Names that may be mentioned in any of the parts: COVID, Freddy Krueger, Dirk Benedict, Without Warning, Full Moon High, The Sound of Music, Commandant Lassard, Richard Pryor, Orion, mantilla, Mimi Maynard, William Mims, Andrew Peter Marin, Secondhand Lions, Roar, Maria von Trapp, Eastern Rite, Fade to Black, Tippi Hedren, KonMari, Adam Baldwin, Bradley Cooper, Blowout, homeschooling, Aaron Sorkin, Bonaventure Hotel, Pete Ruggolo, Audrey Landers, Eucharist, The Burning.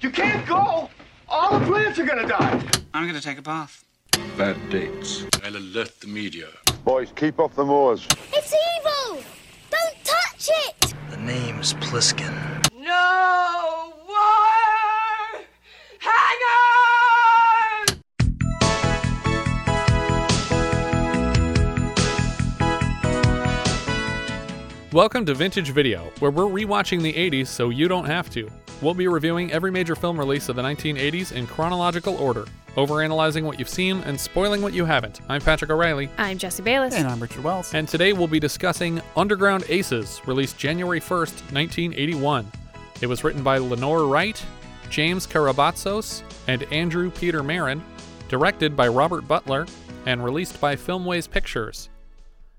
You can't go! All the plants are gonna die! I'm gonna take a bath. Bad dates. I'll alert the media. Boys, keep off the moors. It's evil! Don't touch it! The name's Pliskin. No war! Hang on! Welcome to Vintage Video, where we're rewatching the 80s so you don't have to. We'll be reviewing every major film release of the 1980s in chronological order, overanalyzing what you've seen and spoiling what you haven't. I'm Patrick O'Reilly. I'm Jesse Bayless. And I'm Richard Wells. And today we'll be discussing Underground Aces, released January 1st, 1981. It was written by Lenore Wright, James Carabatsos, and Andrew Peter Marin, directed by Robert Butler, and released by Filmways Pictures.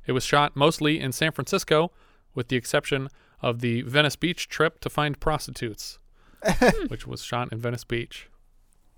It was shot mostly in San Francisco, with the exception of the Venice Beach trip to find prostitutes. Which was shot in Venice Beach.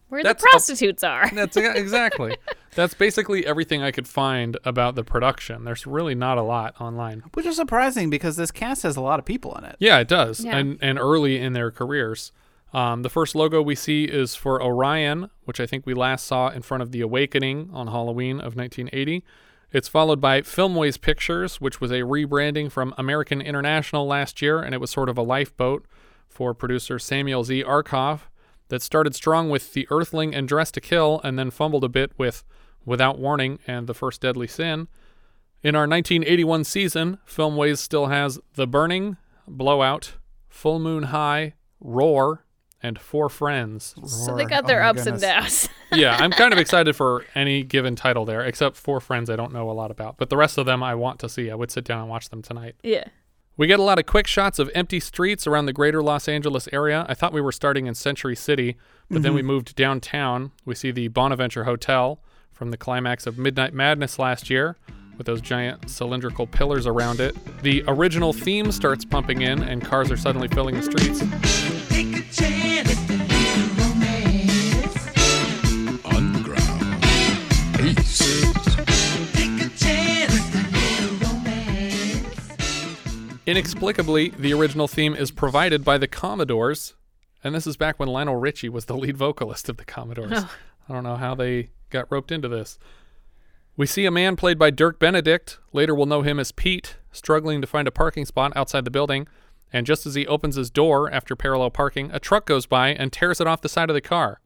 Where the prostitutes are. That's exactly. That's basically everything I could find about the production. There's really not a lot online. Which is surprising because this cast has a lot of people in it. Yeah, it does. Yeah. And early in their careers. The first logo we see is for Orion, which I think we last saw in front of The Awakening on Halloween of 1980. It's followed by Filmways Pictures, which was a rebranding from American International last year, and it was sort of a lifeboat for producer Samuel Z. Arkoff that started strong with The Earthling and Dress to Kill and then fumbled a bit with Without Warning and The First Deadly Sin. In our 1981 season, Filmways still has The Burning, Blowout, Full Moon High, Roar, and Four Friends. Roar. So they got their ups and downs. Yeah, I'm kind of excited for any given title there, except Four Friends I don't know a lot about. But the rest of them I want to see. I would sit down and watch them tonight. Yeah. We get a lot of quick shots of empty streets around the greater Los Angeles area. I thought we were starting in Century City, but then we moved downtown. We see the Bonaventure Hotel from the climax of Midnight Madness last year with those giant cylindrical pillars around it. The original theme starts pumping in and cars are suddenly filling the streets. Take a chance to be romance. Underground Aces. Inexplicably, the original theme is provided by the Commodores, and this is back when Lionel Richie was the lead vocalist of the Commodores. Oh. I don't know how they got roped into this. We see a man played by Dirk Benedict, later we'll know him as Pete, struggling to find a parking spot outside the building, and just as he opens his door after parallel parking, a truck goes by and tears it off the side of the car.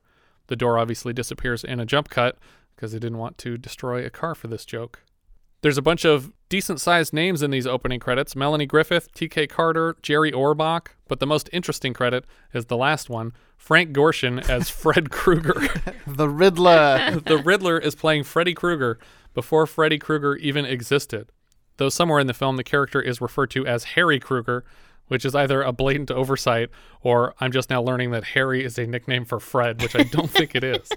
The door obviously disappears in a jump cut, because they didn't want to destroy a car for this joke. There's a bunch of decent-sized names in these opening credits. Melanie Griffith, T.K. Carter, Jerry Orbach. But the most interesting credit is the last one. Frank Gorshin as Fred Krueger. The Riddler. The Riddler is playing Freddy Krueger before Freddy Krueger even existed. Though somewhere in the film, the character is referred to as Harry Krueger, which is either a blatant oversight or I'm just now learning that Harry is a nickname for Fred, which I don't think it is.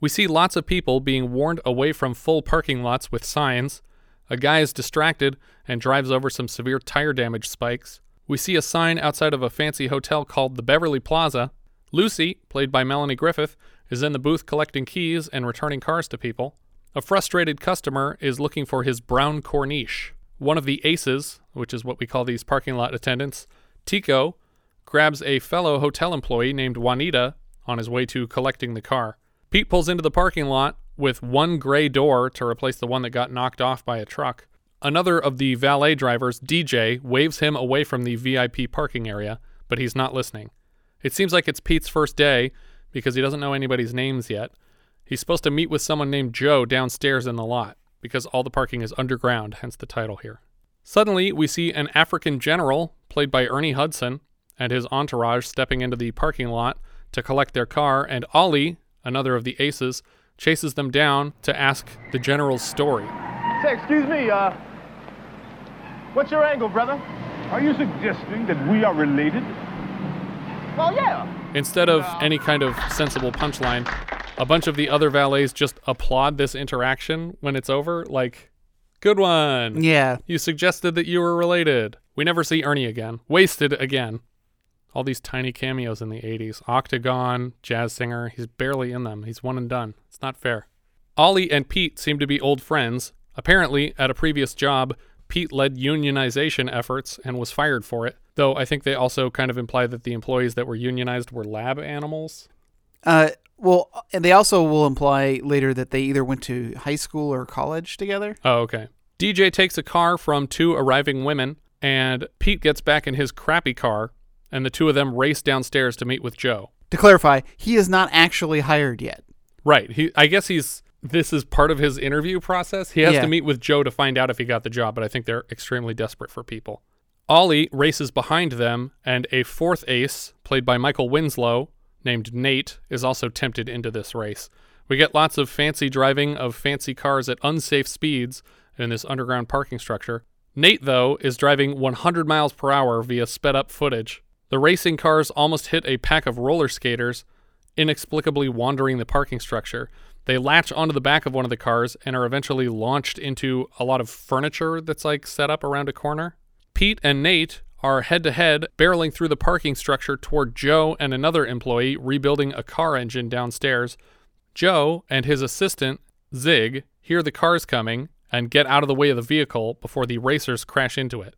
We see lots of people being warned away from full parking lots with signs. A guy is distracted and drives over some severe tire damage spikes. We see a sign outside of a fancy hotel called the Beverly Plaza. Lucy, played by Melanie Griffith, is in the booth collecting keys and returning cars to people. A frustrated customer is looking for his brown corniche. One of the aces, which is what we call these parking lot attendants, Tico, grabs a fellow hotel employee named Juanita on his way to collecting the car. Pete pulls into the parking lot with one gray door to replace the one that got knocked off by a truck. Another of the valet drivers, DJ, waves him away from the VIP parking area, but he's not listening. It seems like it's Pete's first day because he doesn't know anybody's names yet. He's supposed to meet with someone named Joe downstairs in the lot because all the parking is underground, hence the title here. Suddenly, we see an African general, played by Ernie Hudson, and his entourage stepping into the parking lot to collect their car, and Ollie, another of the aces, chases them down to ask the general's story. Say, excuse me, what's your angle, brother? Are you suggesting that we are related? Well, yeah. Instead of any kind of sensible punchline, a bunch of the other valets just applaud this interaction when it's over, like, good one. Yeah. You suggested that you were related. We never see Ernie again. Wasted again. All these tiny cameos in the 80s. Octagon, jazz singer, he's barely in them. He's one and done. It's not fair. Ollie and Pete seem to be old friends. Apparently, at a previous job, Pete led unionization efforts and was fired for it. Though I think they also kind of imply that the employees that were unionized were lab animals. Well, and they also will imply later that they either went to high school or college together. Oh, okay. DJ takes a car from two arriving women, and Pete gets back in his crappy car, and the two of them race downstairs to meet with Joe. To clarify, he is not actually hired yet. Right. This is part of his interview process. He has to meet with Joe to find out if he got the job, but I think they're extremely desperate for people. Ollie races behind them, and a fourth ace, played by Michael Winslow, named Nate, is also tempted into this race. We get lots of fancy driving of fancy cars at unsafe speeds in this underground parking structure. Nate, though, is driving 100 miles per hour via sped-up footage. The racing cars almost hit a pack of roller skaters, inexplicably wandering the parking structure. They latch onto the back of one of the cars and are eventually launched into a lot of furniture that's like set up around a corner. Pete and Nate are head-to-head, barreling through the parking structure toward Joe and another employee rebuilding a car engine downstairs. Joe and his assistant, Zig, hear the cars coming and get out of the way of the vehicle before the racers crash into it.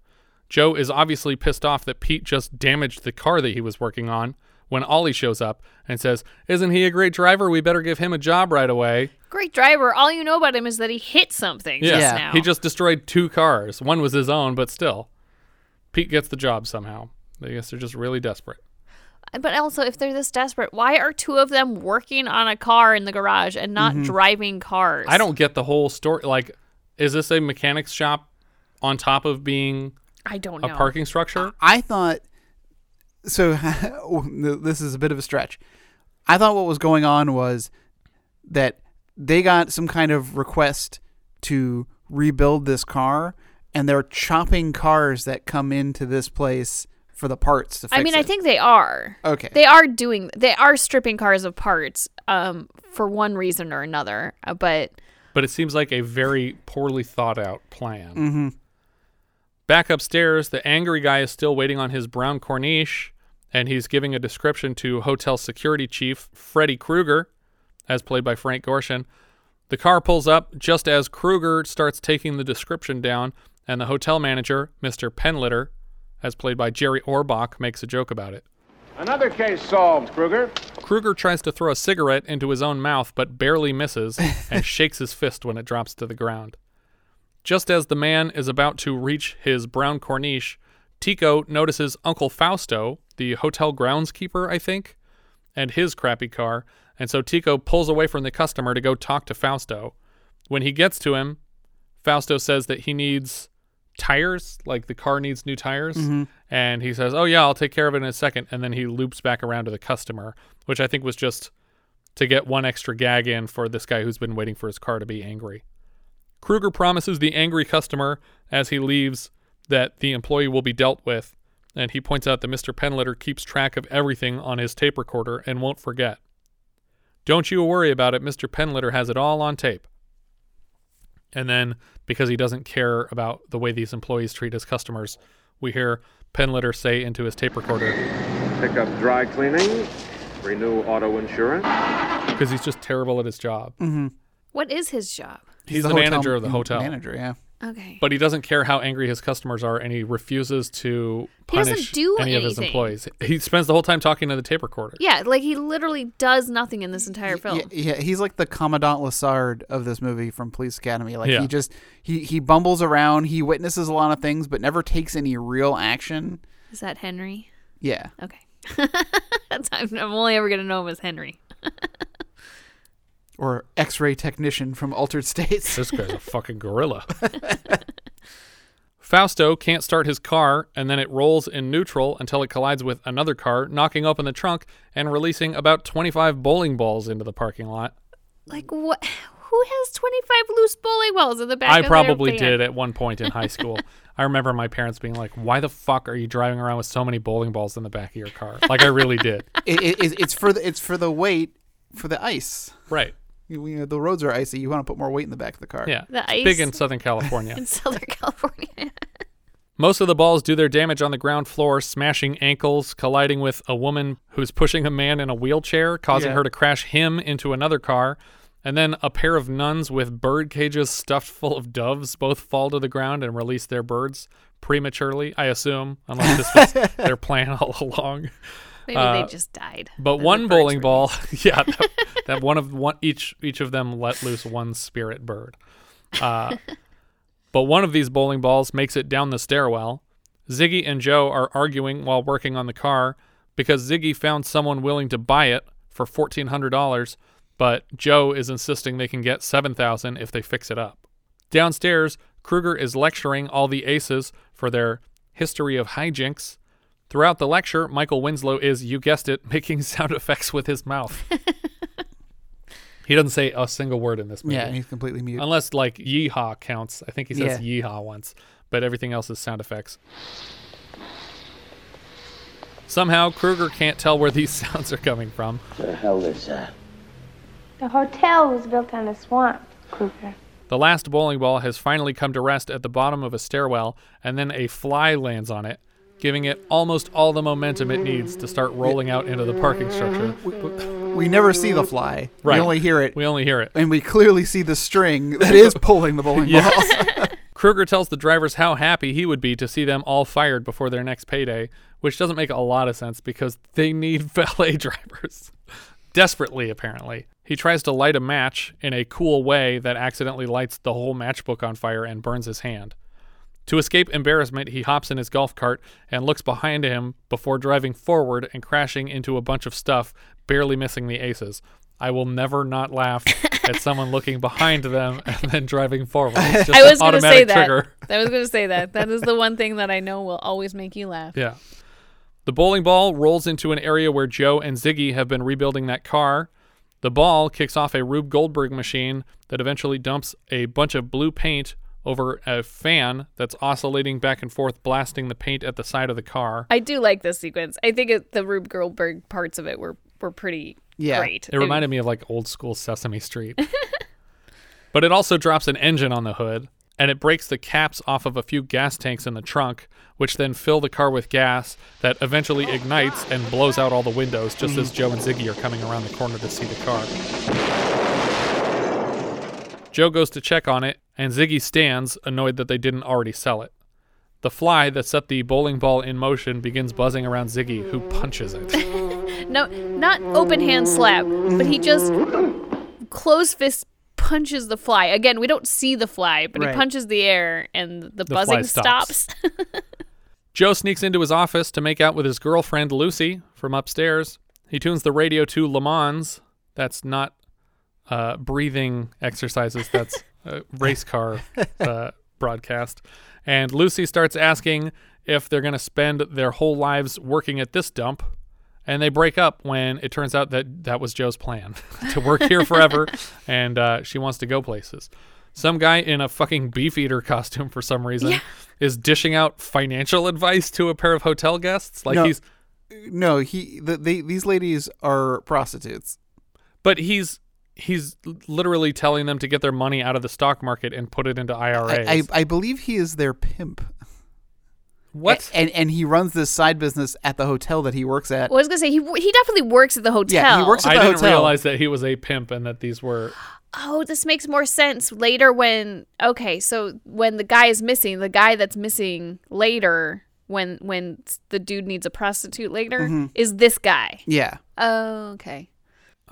Joe is obviously pissed off that Pete just damaged the car that he was working on when Ollie shows up and says, "Isn't he a great driver? We better give him a job right away." Great driver. All you know about him is that he hit something just now. He just destroyed two cars. One was his own, but still. Pete gets the job somehow. I guess they're just really desperate. But also, if they're this desperate, why are two of them working on a car in the garage and not driving cars? I don't get the whole story. Like, is this a mechanic's shop on top of being... I don't know. A parking structure? I thought, so this is a bit of a stretch. I thought what was going on was that they got some kind of request to rebuild this car, and they're chopping cars that come into this place for the parts to fix it. I mean, I think they are. Okay. They are stripping cars of parts for one reason or another, But it seems like a very poorly thought out plan. Mm-hmm. Back upstairs, the angry guy is still waiting on his brown Corniche, and he's giving a description to hotel security chief Freddy Krueger, as played by Frank Gorshin. The car pulls up just as Krueger starts taking the description down, and the hotel manager, Mr. Penlitter, as played by Jerry Orbach, makes a joke about it. "Another case solved, Krueger." Krueger tries to throw a cigarette into his own mouth, but barely misses and shakes his fist when it drops to the ground. Just as the man is about to reach his brown Corniche, Tico notices Uncle Fausto, the hotel groundskeeper, I think, and his crappy car, and so Tico pulls away from the customer to go talk to Fausto. When he gets to him, Fausto says that he needs tires, like the car needs new tires, and he says, "Oh yeah, I'll take care of it in a second," and then he loops back around to the customer, which I think was just to get one extra gag in for this guy who's been waiting for his car to be angry. Krueger promises the angry customer as he leaves that the employee will be dealt with, and he points out that Mr. Penlitter keeps track of everything on his tape recorder and won't forget. "Don't you worry about it, Mr. Penlitter has it all on tape." And then, because he doesn't care about the way these employees treat his customers, we hear Penlitter say into his tape recorder, "Pick up dry cleaning, renew auto insurance," because he's just terrible at his job. Mm-hmm. What is his job? He's the manager of the hotel. Manager, yeah. Okay. But he doesn't care how angry his customers are, and he refuses to punish any of his employees. He spends the whole time talking to the tape recorder. Yeah, like he literally does nothing in this entire film. Yeah, he's like the Commandant Lassard of this movie from Police Academy. Like he just he bumbles around, he witnesses a lot of things, but never takes any real action. Is that Henry? Yeah. Okay. I'm only ever gonna know him as Henry. Or X-ray technician from Altered States. This guy's a fucking gorilla. Fausto can't start his car, and then it rolls in neutral until it collides with another car, knocking open the trunk and releasing about 25 bowling balls into the parking lot. Like, what? Who has 25 loose bowling balls in the back of their van? I probably did at one point in high school. I remember my parents being like, "Why the fuck are you driving around with so many bowling balls in the back of your car?" Like, I really did. It's for the weight, for the ice. Right. The roads are icy. You want to put more weight in the back of the car. Yeah. The ice. It's big in Southern California. Most of the balls do their damage on the ground floor, smashing ankles, colliding with a woman who's pushing a man in a wheelchair, causing her to crash him into another car. And then a pair of nuns with bird cages stuffed full of doves both fall to the ground and release their birds prematurely, I assume, unless this was their plan all along. Maybe they just died. But one bowling ball, yeah, that each of them let loose one spirit bird. But one of these bowling balls makes it down the stairwell. Ziggy and Joe are arguing while working on the car because Ziggy found someone willing to buy it for $1,400, but Joe is insisting they can get $7,000 if they fix it up. Downstairs, Kruger is lecturing all the aces for their history of hijinks. Throughout the lecture, Michael Winslow is, you guessed it, making sound effects with his mouth. He doesn't say a single word in this movie. Yeah, he's completely mute. Unless, like, yeehaw counts. I think he says yeehaw once, but everything else is sound effects. Somehow, Kruger can't tell where these sounds are coming from. What the hell is that? The hotel was built on a swamp, Kruger. The last bowling ball has finally come to rest at the bottom of a stairwell, and then a fly lands on it, giving it almost all the momentum it needs to start rolling out into the parking structure. We never see the fly. Right. We only hear it. And we clearly see the string that is pulling the bowling balls. Kruger tells the drivers how happy he would be to see them all fired before their next payday, which doesn't make a lot of sense because they need valet drivers. Desperately, apparently. He tries to light a match in a cool way that accidentally lights the whole matchbook on fire and burns his hand. To escape embarrassment, he hops in his golf cart and looks behind him before driving forward and crashing into a bunch of stuff, barely missing the aces. I will never not laugh at someone looking behind them and then driving forward. It's just an automatic trigger. I was going to say that. That is the one thing that I know will always make you laugh. Yeah. The bowling ball rolls into an area where Joe and Ziggy have been rebuilding that car. The ball kicks off a Rube Goldberg machine that eventually dumps a bunch of blue paint over a fan that's oscillating back and forth, blasting the paint at the side of the car. I do like this sequence. I think the Rube Goldberg parts of it were pretty great. It reminded me of like old school Sesame Street. But it also drops an engine on the hood, and it breaks the caps off of a few gas tanks in the trunk, which then fill the car with gas that eventually ignites and blows out all the windows just as Joe and Ziggy are coming around the corner to see the car. Joe goes to check on it, and Ziggy stands, annoyed that they didn't already sell it. The fly that set the bowling ball in motion begins buzzing around Ziggy, who punches it. No, not open hand slap, but he just closed fist punches the fly. Again, we don't see the fly, but he punches the air and the buzzing stops. Joe sneaks into his office to make out with his girlfriend, Lucy, from upstairs. He tunes the radio to Le Mans. That's not breathing exercises. That's... race car broadcast. And Lucy starts asking if they're going to spend their whole lives working at this dump, and they break up when it turns out that was Joe's plan to work here forever, and she wants to go places. Some guy in a fucking Beefeater costume for some reason is dishing out financial advice to a pair of hotel guests. Like these ladies are prostitutes. But he's literally telling them to get their money out of the stock market and put it into IRAs. I believe he is their pimp. What? And he runs this side business at the hotel that he works at. Well, I was going to say, he definitely works at the hotel. Yeah, he works at the hotel. I didn't realize that he was a pimp and that these were... Oh, this makes more sense later when... Okay, so when the guy is missing, the guy that's missing later... When the dude needs a prostitute later is this guy. Yeah. Oh, okay.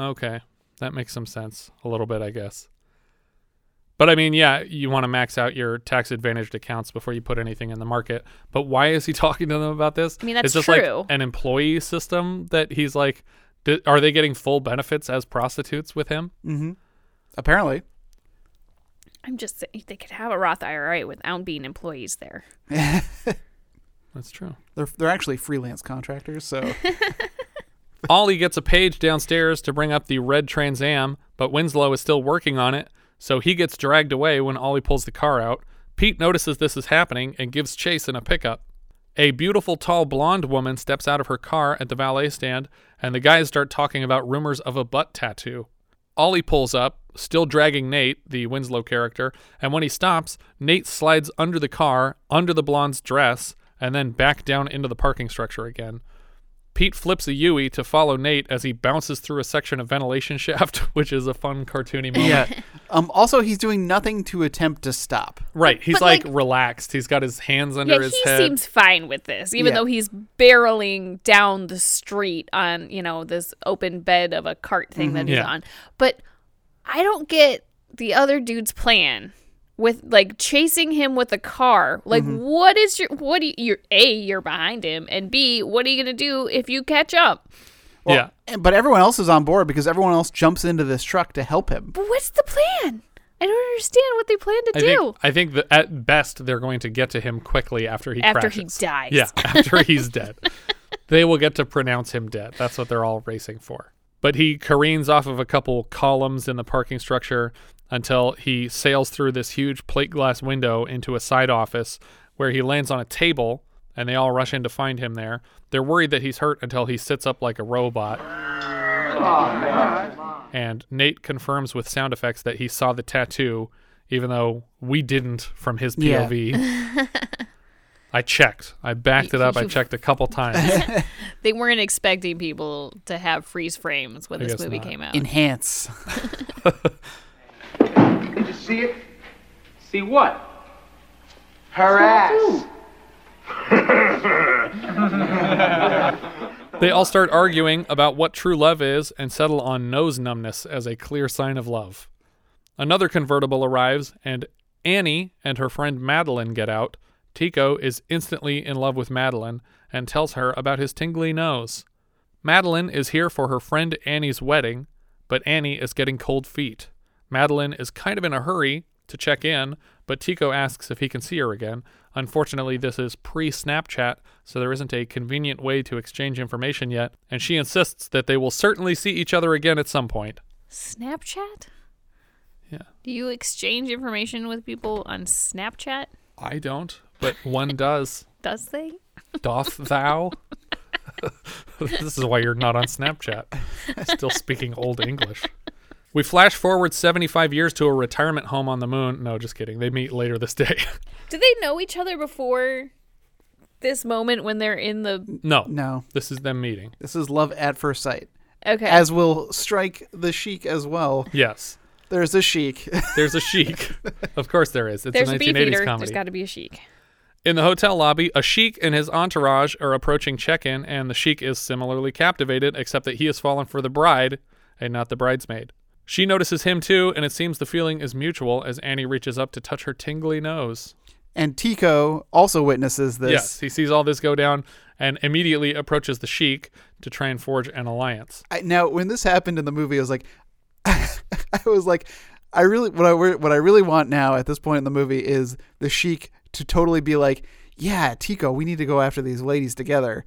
Okay. That makes some sense a little bit, I guess. But I mean, yeah, you want to max out your tax advantaged accounts before you put anything in the market. But why is he talking to them about this? I mean, that's true. It's just like an employee system that he's like, are they getting full benefits as prostitutes with him? Mm-hmm. Apparently. I'm just saying they could have a Roth IRA without being employees there. That's true. They're actually freelance contractors, so... Ollie gets a page downstairs to bring up the red Trans Am, but Winslow is still working on it, so he gets dragged away when Ollie pulls the car out. Pete notices this is happening and gives chase in a pickup. A beautiful, tall, blonde woman steps out of her car at the valet stand, and the guys start talking about rumors of a butt tattoo. Ollie pulls up, still dragging Nate, the Winslow character, and when he stops, Nate slides under the car, under the blonde's dress, and then back down into the parking structure again. Pete flips a Yui to follow Nate as he bounces through a section of ventilation shaft, which is a fun cartoony moment. Yeah. Also, he's doing nothing to attempt to stop. Right. He's like relaxed. He's got his hands under his head. He seems fine with this, even though he's barreling down the street on, you know, this open bed of a cart thing that he's on. But I don't get the other dude's plan with like chasing him with a car. Like, what is your, what do you, you're A, you're behind him, and B, what are you going to do if you catch up? Well, yeah. But everyone else is on board because everyone else jumps into this truck to help him. But what's the plan? I don't understand what they plan to do. I think that at best they're going to get to him quickly after he crashes. After he dies. Yeah, after he's dead. They will get to pronounce him dead. That's what they're all racing for. But he careens off of a couple columns in the parking structure until he sails through this huge plate glass window into a side office where he lands on a table, and they all rush in to find him there. They're worried that he's hurt until he sits up like a robot. And Nate confirms with sound effects that he saw the tattoo, even though we didn't from his POV. Yeah. I checked. I backed it up. I checked a couple times. They weren't expecting people to have freeze frames when this movie came out. Enhance. Did you see it? See what? Her ass. They all start arguing about what true love is and settle on nose numbness as a clear sign of love. Another convertible arrives, and Annie and her friend Madeline get out. Tico is instantly in love with Madeline and tells her about his tingly nose. Madeline is here for her friend Annie's wedding, but Annie is getting cold feet. Madeline is kind of in a hurry to check in, but Tico asks if he can see her again. Unfortunately, this is pre-Snapchat, so there isn't a convenient way to exchange information yet, and she insists that they will certainly see each other again at some point. Snapchat? Yeah. Do you exchange information with people on Snapchat? I don't, but one does. Does they? Doth thou? This is why you're not on Snapchat. Still speaking old English. We flash forward 75 years to a retirement home on the moon. No, just kidding. They meet later this day. Do they know each other before this moment when they're in the... No. This is them meeting. This is love at first sight. Okay. As will strike the Sheik as well. Yes. There's a Sheik. There's a Sheik. Of course there is. It's a 1980s comedy. There's got to be a Sheik. In the hotel lobby, a Sheik and his entourage are approaching check-in, and the Sheik is similarly captivated, except that he has fallen for the bride and not the bridesmaid. She notices him too, and it seems the feeling is mutual as Annie reaches up to touch her tingly nose. And Tico also witnesses this. Yes, he sees all this go down and immediately approaches the Sheik to try and forge an alliance. Now, when this happened in the movie, I was like... I really want now at this point in the movie is the Sheik to totally be like, yeah, Tico, we need to go after these ladies together.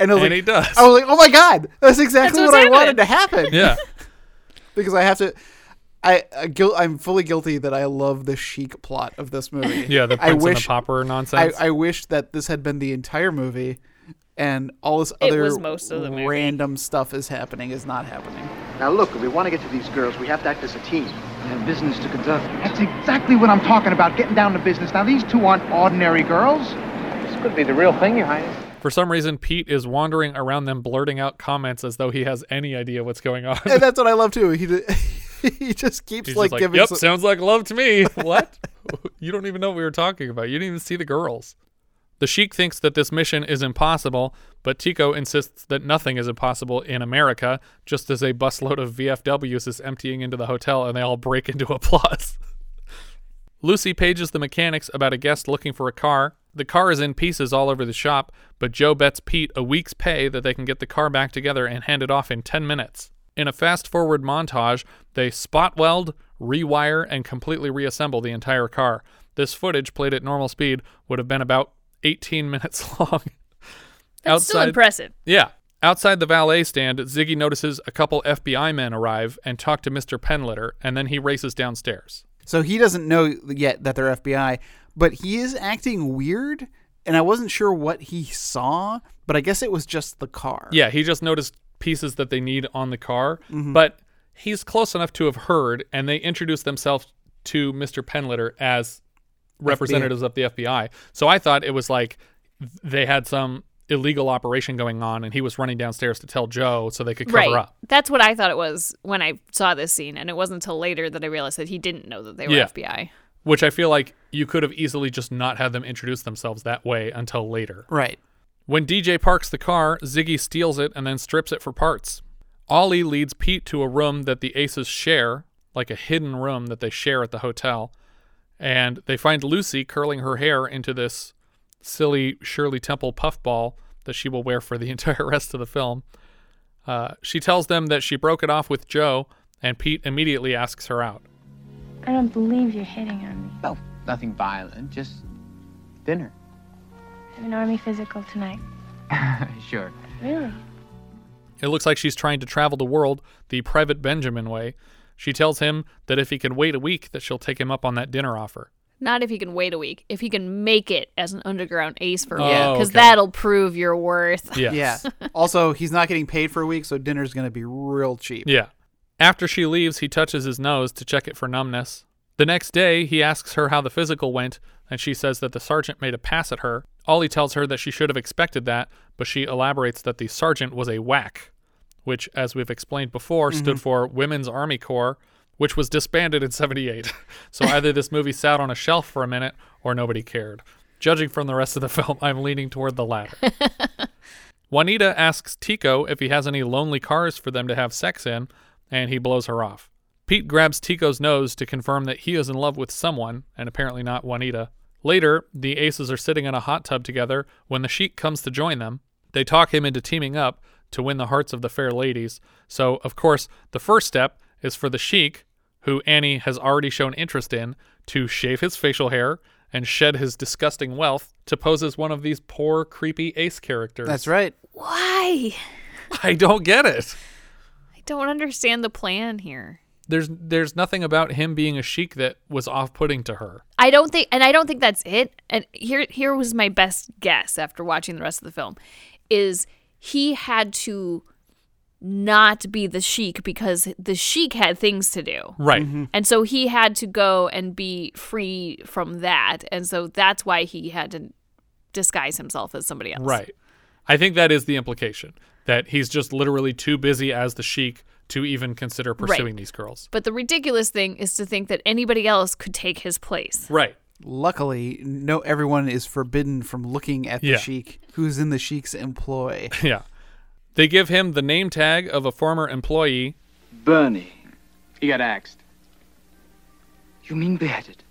And he does. I was like, oh my God, that's exactly what I wanted to happen. Yeah. Because I have to, I'm fully guilty that I love the Sheik plot of this movie. Yeah, the Prince and the Pauper nonsense. I wish that this had been the entire movie and all this other random stuff is not happening. Now, look, if we want to get to these girls, we have to act as a team. We have business to conduct. That's exactly what I'm talking about, getting down to business. Now, these two aren't ordinary girls. This could be the real thing, Your Highness. For some reason, Pete is wandering around them, blurting out comments as though he has any idea what's going on. And that's what I love, too. He just keeps like giving... Yep, sounds like love to me. What? You don't even know what we were talking about. You didn't even see the girls. The Sheik thinks that this mission is impossible, but Tico insists that nothing is impossible in America, just as a busload of VFWs is emptying into the hotel and they all break into applause. Lucy pages the mechanics about a guest looking for a car. The car is in pieces all over the shop, but Joe bets Pete a week's pay that they can get the car back together and hand it off in 10 minutes. In a fast-forward montage, they spot weld, rewire, and completely reassemble the entire car. This footage, played at normal speed, would have been about 18 minutes long. That's still impressive. Yeah. Outside the valet stand, Ziggy notices a couple FBI men arrive and talk to Mr. Penlitter, and then he races downstairs. So he doesn't know yet that they're FBI, but he is acting weird, and I wasn't sure what he saw, but I guess it was just the car. Yeah, he just noticed pieces that they need on the car, but he's close enough to have heard, and they introduce themselves to Mr. Penlitter as representatives of the FBI. So I thought it was like they had some illegal operation going on, and he was running downstairs to tell Joe so they could cover up. That's what I thought it was when I saw this scene, and it wasn't until later that I realized that he didn't know that they were FBI. Which I feel like you could have easily just not had them introduce themselves that way until later. Right. When DJ parks the car, Ziggy steals it and then strips it for parts. Ollie leads Pete to a room that the Aces share, like a hidden room that they share at the hotel, and they find Lucy curling her hair into this silly Shirley Temple puffball that she will wear for the entire rest of the film. She tells them that she broke it off with Joe, and Pete immediately asks her out. I don't believe you're hitting on me. Oh, nothing violent, just dinner. I have an army physical tonight. Sure. Really? It looks like she's trying to travel the world the Private Benjamin way. She tells him that if he can wait a week, that she'll take him up on that dinner offer. Not if he can wait a week. If he can make it as an Underground Ace for a week. Because that'll prove your worth. Yes. Yeah. Also, he's not getting paid for a week, so dinner's going to be real cheap. Yeah. After she leaves, he touches his nose to check it for numbness. The next day, he asks her how the physical went, and she says that the sergeant made a pass at her. Ollie tells her that she should have expected that, but she elaborates that the sergeant was a WAC, which, as we've explained before, stood for Women's Army Corps, which was disbanded in 78. So either this movie sat on a shelf for a minute or nobody cared. Judging from the rest of the film, I'm leaning toward the latter. Juanita asks Tico if he has any lonely cars for them to have sex in, and he blows her off. Pete grabs Tico's nose to confirm that he is in love with someone, and apparently not Juanita. Later, the Aces are sitting in a hot tub together when the Sheik comes to join them. They talk him into teaming up to win the hearts of the fair ladies. So, of course, the first step is for the Sheik, who Annie has already shown interest in, to shave his facial hair and shed his disgusting wealth to pose as one of these poor, creepy ace characters. That's right. Why? I don't get it. I don't understand the plan here. There's nothing about him being a sheik that was off-putting to her. I don't think that's it. And here was my best guess after watching the rest of the film, is he had to not be the sheik because the sheik had things to do. Right. Mm-hmm. And so he had to go and be free from that. And so that's why he had to disguise himself as somebody else. Right. I think that is the implication, that he's just literally too busy as the sheik to even consider pursuing these girls. But the ridiculous thing is to think that anybody else could take his place. Right. Luckily, everyone is forbidden from looking at the sheik who's in the sheik's employ. Yeah. They give him the name tag of a former employee. Bernie. He got axed. You mean beheaded?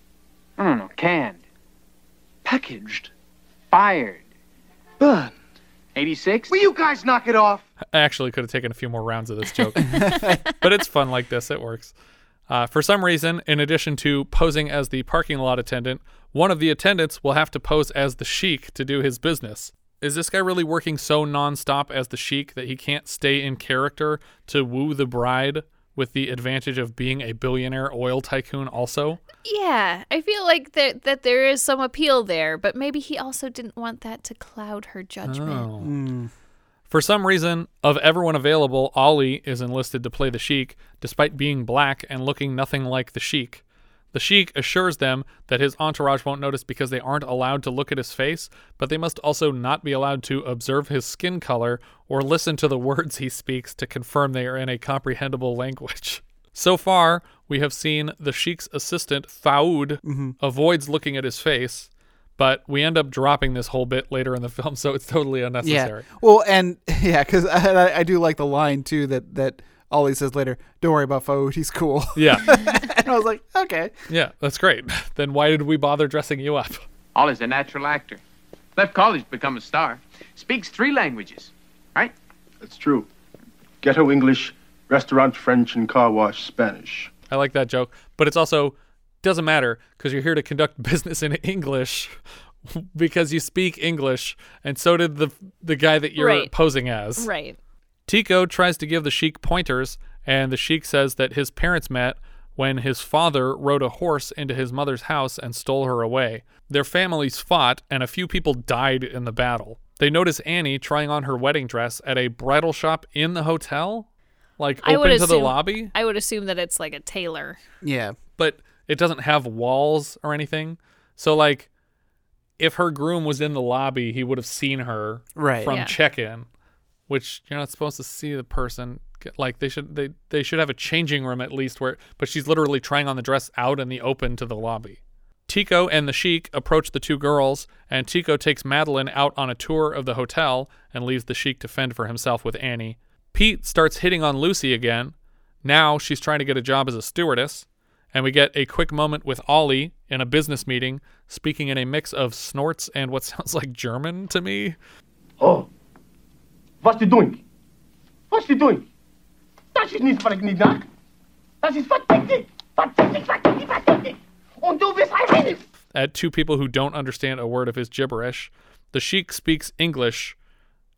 No, canned. Packaged. Fired. Burned. 86? Will you guys knock it off? I actually could have taken a few more rounds of this joke. But it's fun like this. It works. For some reason, in addition to posing as the parking lot attendant, one of the attendants will have to pose as the sheik to do his business. Is this guy really working so nonstop as the sheik that he can't stay in character to woo the bride with the advantage of being a billionaire oil tycoon also? Yeah, I feel like that there is some appeal there, but maybe he also didn't want that to cloud her judgment. Oh. Mm. For some reason, of everyone available, Ollie is enlisted to play the Sheik, despite being black and looking nothing like the Sheik. The Sheik assures them that his entourage won't notice because they aren't allowed to look at his face, but they must also not be allowed to observe his skin color or listen to the words he speaks to confirm they are in a comprehensible language. So far, we have seen the Sheik's assistant, Thaoud, avoids looking at his face, but we end up dropping this whole bit later in the film, so it's totally unnecessary. Yeah. Well, and yeah, because I do like the line, too, that Ollie says later, don't worry about Thaoud, he's cool. Yeah. And I was like, okay. Yeah, that's great. Then why did we bother dressing you up? Ollie's a natural actor. Left college to become a star. Speaks 3 languages, right? That's true. Ghetto English, restaurant French, and car wash Spanish. I like that joke, but it's also doesn't matter because you're here to conduct business in English because you speak English, and so did the guy that you're posing as. Right. Tico tries to give the Sheik pointers, and the Sheik says that his parents met when his father rode a horse into his mother's house and stole her away. Their families fought, and a few people died in the battle. They notice Annie trying on her wedding dress at a bridal shop in the hotel, like open to the lobby. I would assume that it's like a tailor. Yeah. But it doesn't have walls or anything. So, like, if her groom was in the lobby, he would have seen her from check-in, which you're not supposed to see the person. Like, they should have a changing room at least where, but she's literally trying on the dress out in the open to the lobby. Tico and the Sheik approach the two girls, and Tico takes Madeline out on a tour of the hotel and leaves the Sheik to fend for himself with Annie. Pete starts hitting on Lucy again. Now she's trying to get a job as a stewardess, and we get a quick moment with Ollie in a business meeting, speaking in a mix of snorts and what sounds like German to me. Oh, what's she doing? What's she doing? Das ist nicht vergnügen. Das ist vergnügen. Vergnügen, vergnügen, vergnügen. Und du bist ein Mensch. At two people who don't understand a word of his gibberish. The Sheik speaks English,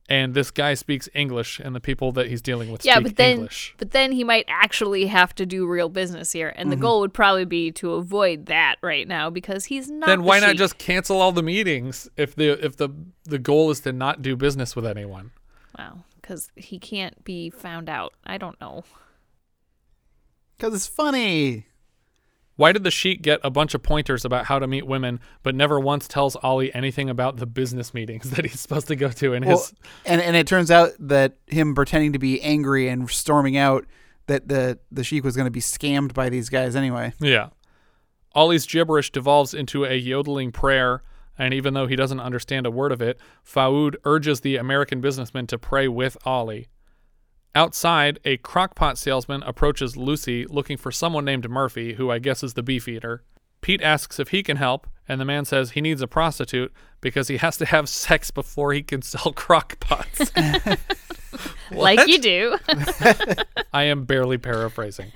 and this guy speaks English, and the people that he's dealing with speak English. But then he might actually have to do real business here, and the goal would probably be to avoid that right now because he's not. Then why not just cancel all the meetings if the goal is to not do business with anyone? Wow. Because he can't be found out. I don't know. Because it's funny. Why did the Sheik get a bunch of pointers about how to meet women, but never once tells Ollie anything about the business meetings that he's supposed to go to in his... And it turns out that him pretending to be angry and storming out, that the Sheik was going to be scammed by these guys anyway. Yeah. Ollie's gibberish devolves into a yodeling prayer, and even though he doesn't understand a word of it, Faoud urges the American businessman to pray with Ollie. Outside, a crockpot salesman approaches Lucy looking for someone named Murphy, who I guess is the beef eater. Pete asks if he can help, and the man says he needs a prostitute because he has to have sex before he can sell crockpots. Like you do. I am barely paraphrasing.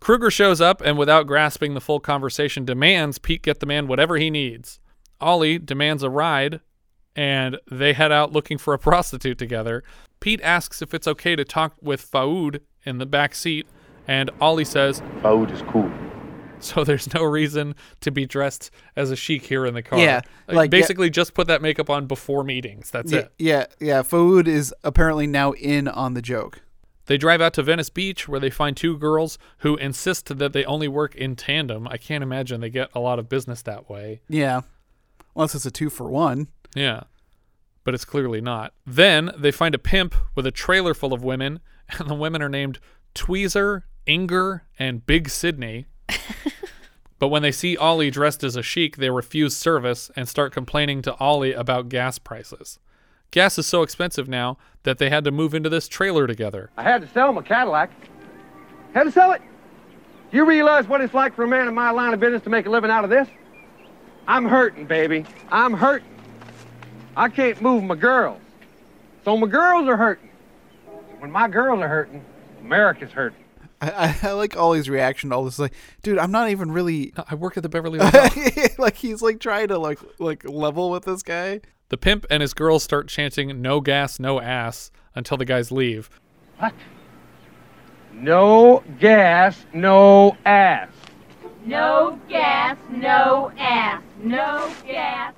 Kruger shows up and, without grasping the full conversation, demands Pete get the man whatever he needs. Ollie demands a ride, and they head out looking for a prostitute together. Pete asks if it's okay to talk with Faoud in the back seat, and Ollie says, Faoud is cool. So there's no reason to be dressed as a Sheik here in the car. Yeah. Like, basically, just put that makeup on before meetings. That's it. Yeah. Faoud is apparently now in on the joke. They drive out to Venice Beach, where they find two girls who insist that they only work in tandem. I can't imagine they get a lot of business that way. Yeah. Unless it's a 2-for-1. Yeah. But it's clearly not. Then they find a pimp with a trailer full of women, and the women are named Tweezer, Inger, and Big Sydney. But when they see Ollie dressed as a Sheik, they refuse service and start complaining to Ollie about gas prices. Gas is so expensive now that they had to move into this trailer together. I had to sell my Cadillac. Had to sell it. Do you realize what it's like for a man in my line of business to make a living out of this? I'm hurting, baby. I'm hurting. I can't move my girls. So my girls are hurting. When my girls are hurting, America's hurting. I like Ollie's reaction to all this. Like, dude, I'm not even really... I work at the Beverly Hills. Like, he's like trying to like level with this guy. The pimp and his girls start chanting, no gas, no ass, until the guys leave. What? No gas, no ass. No gas, no ass. No gas, no ass.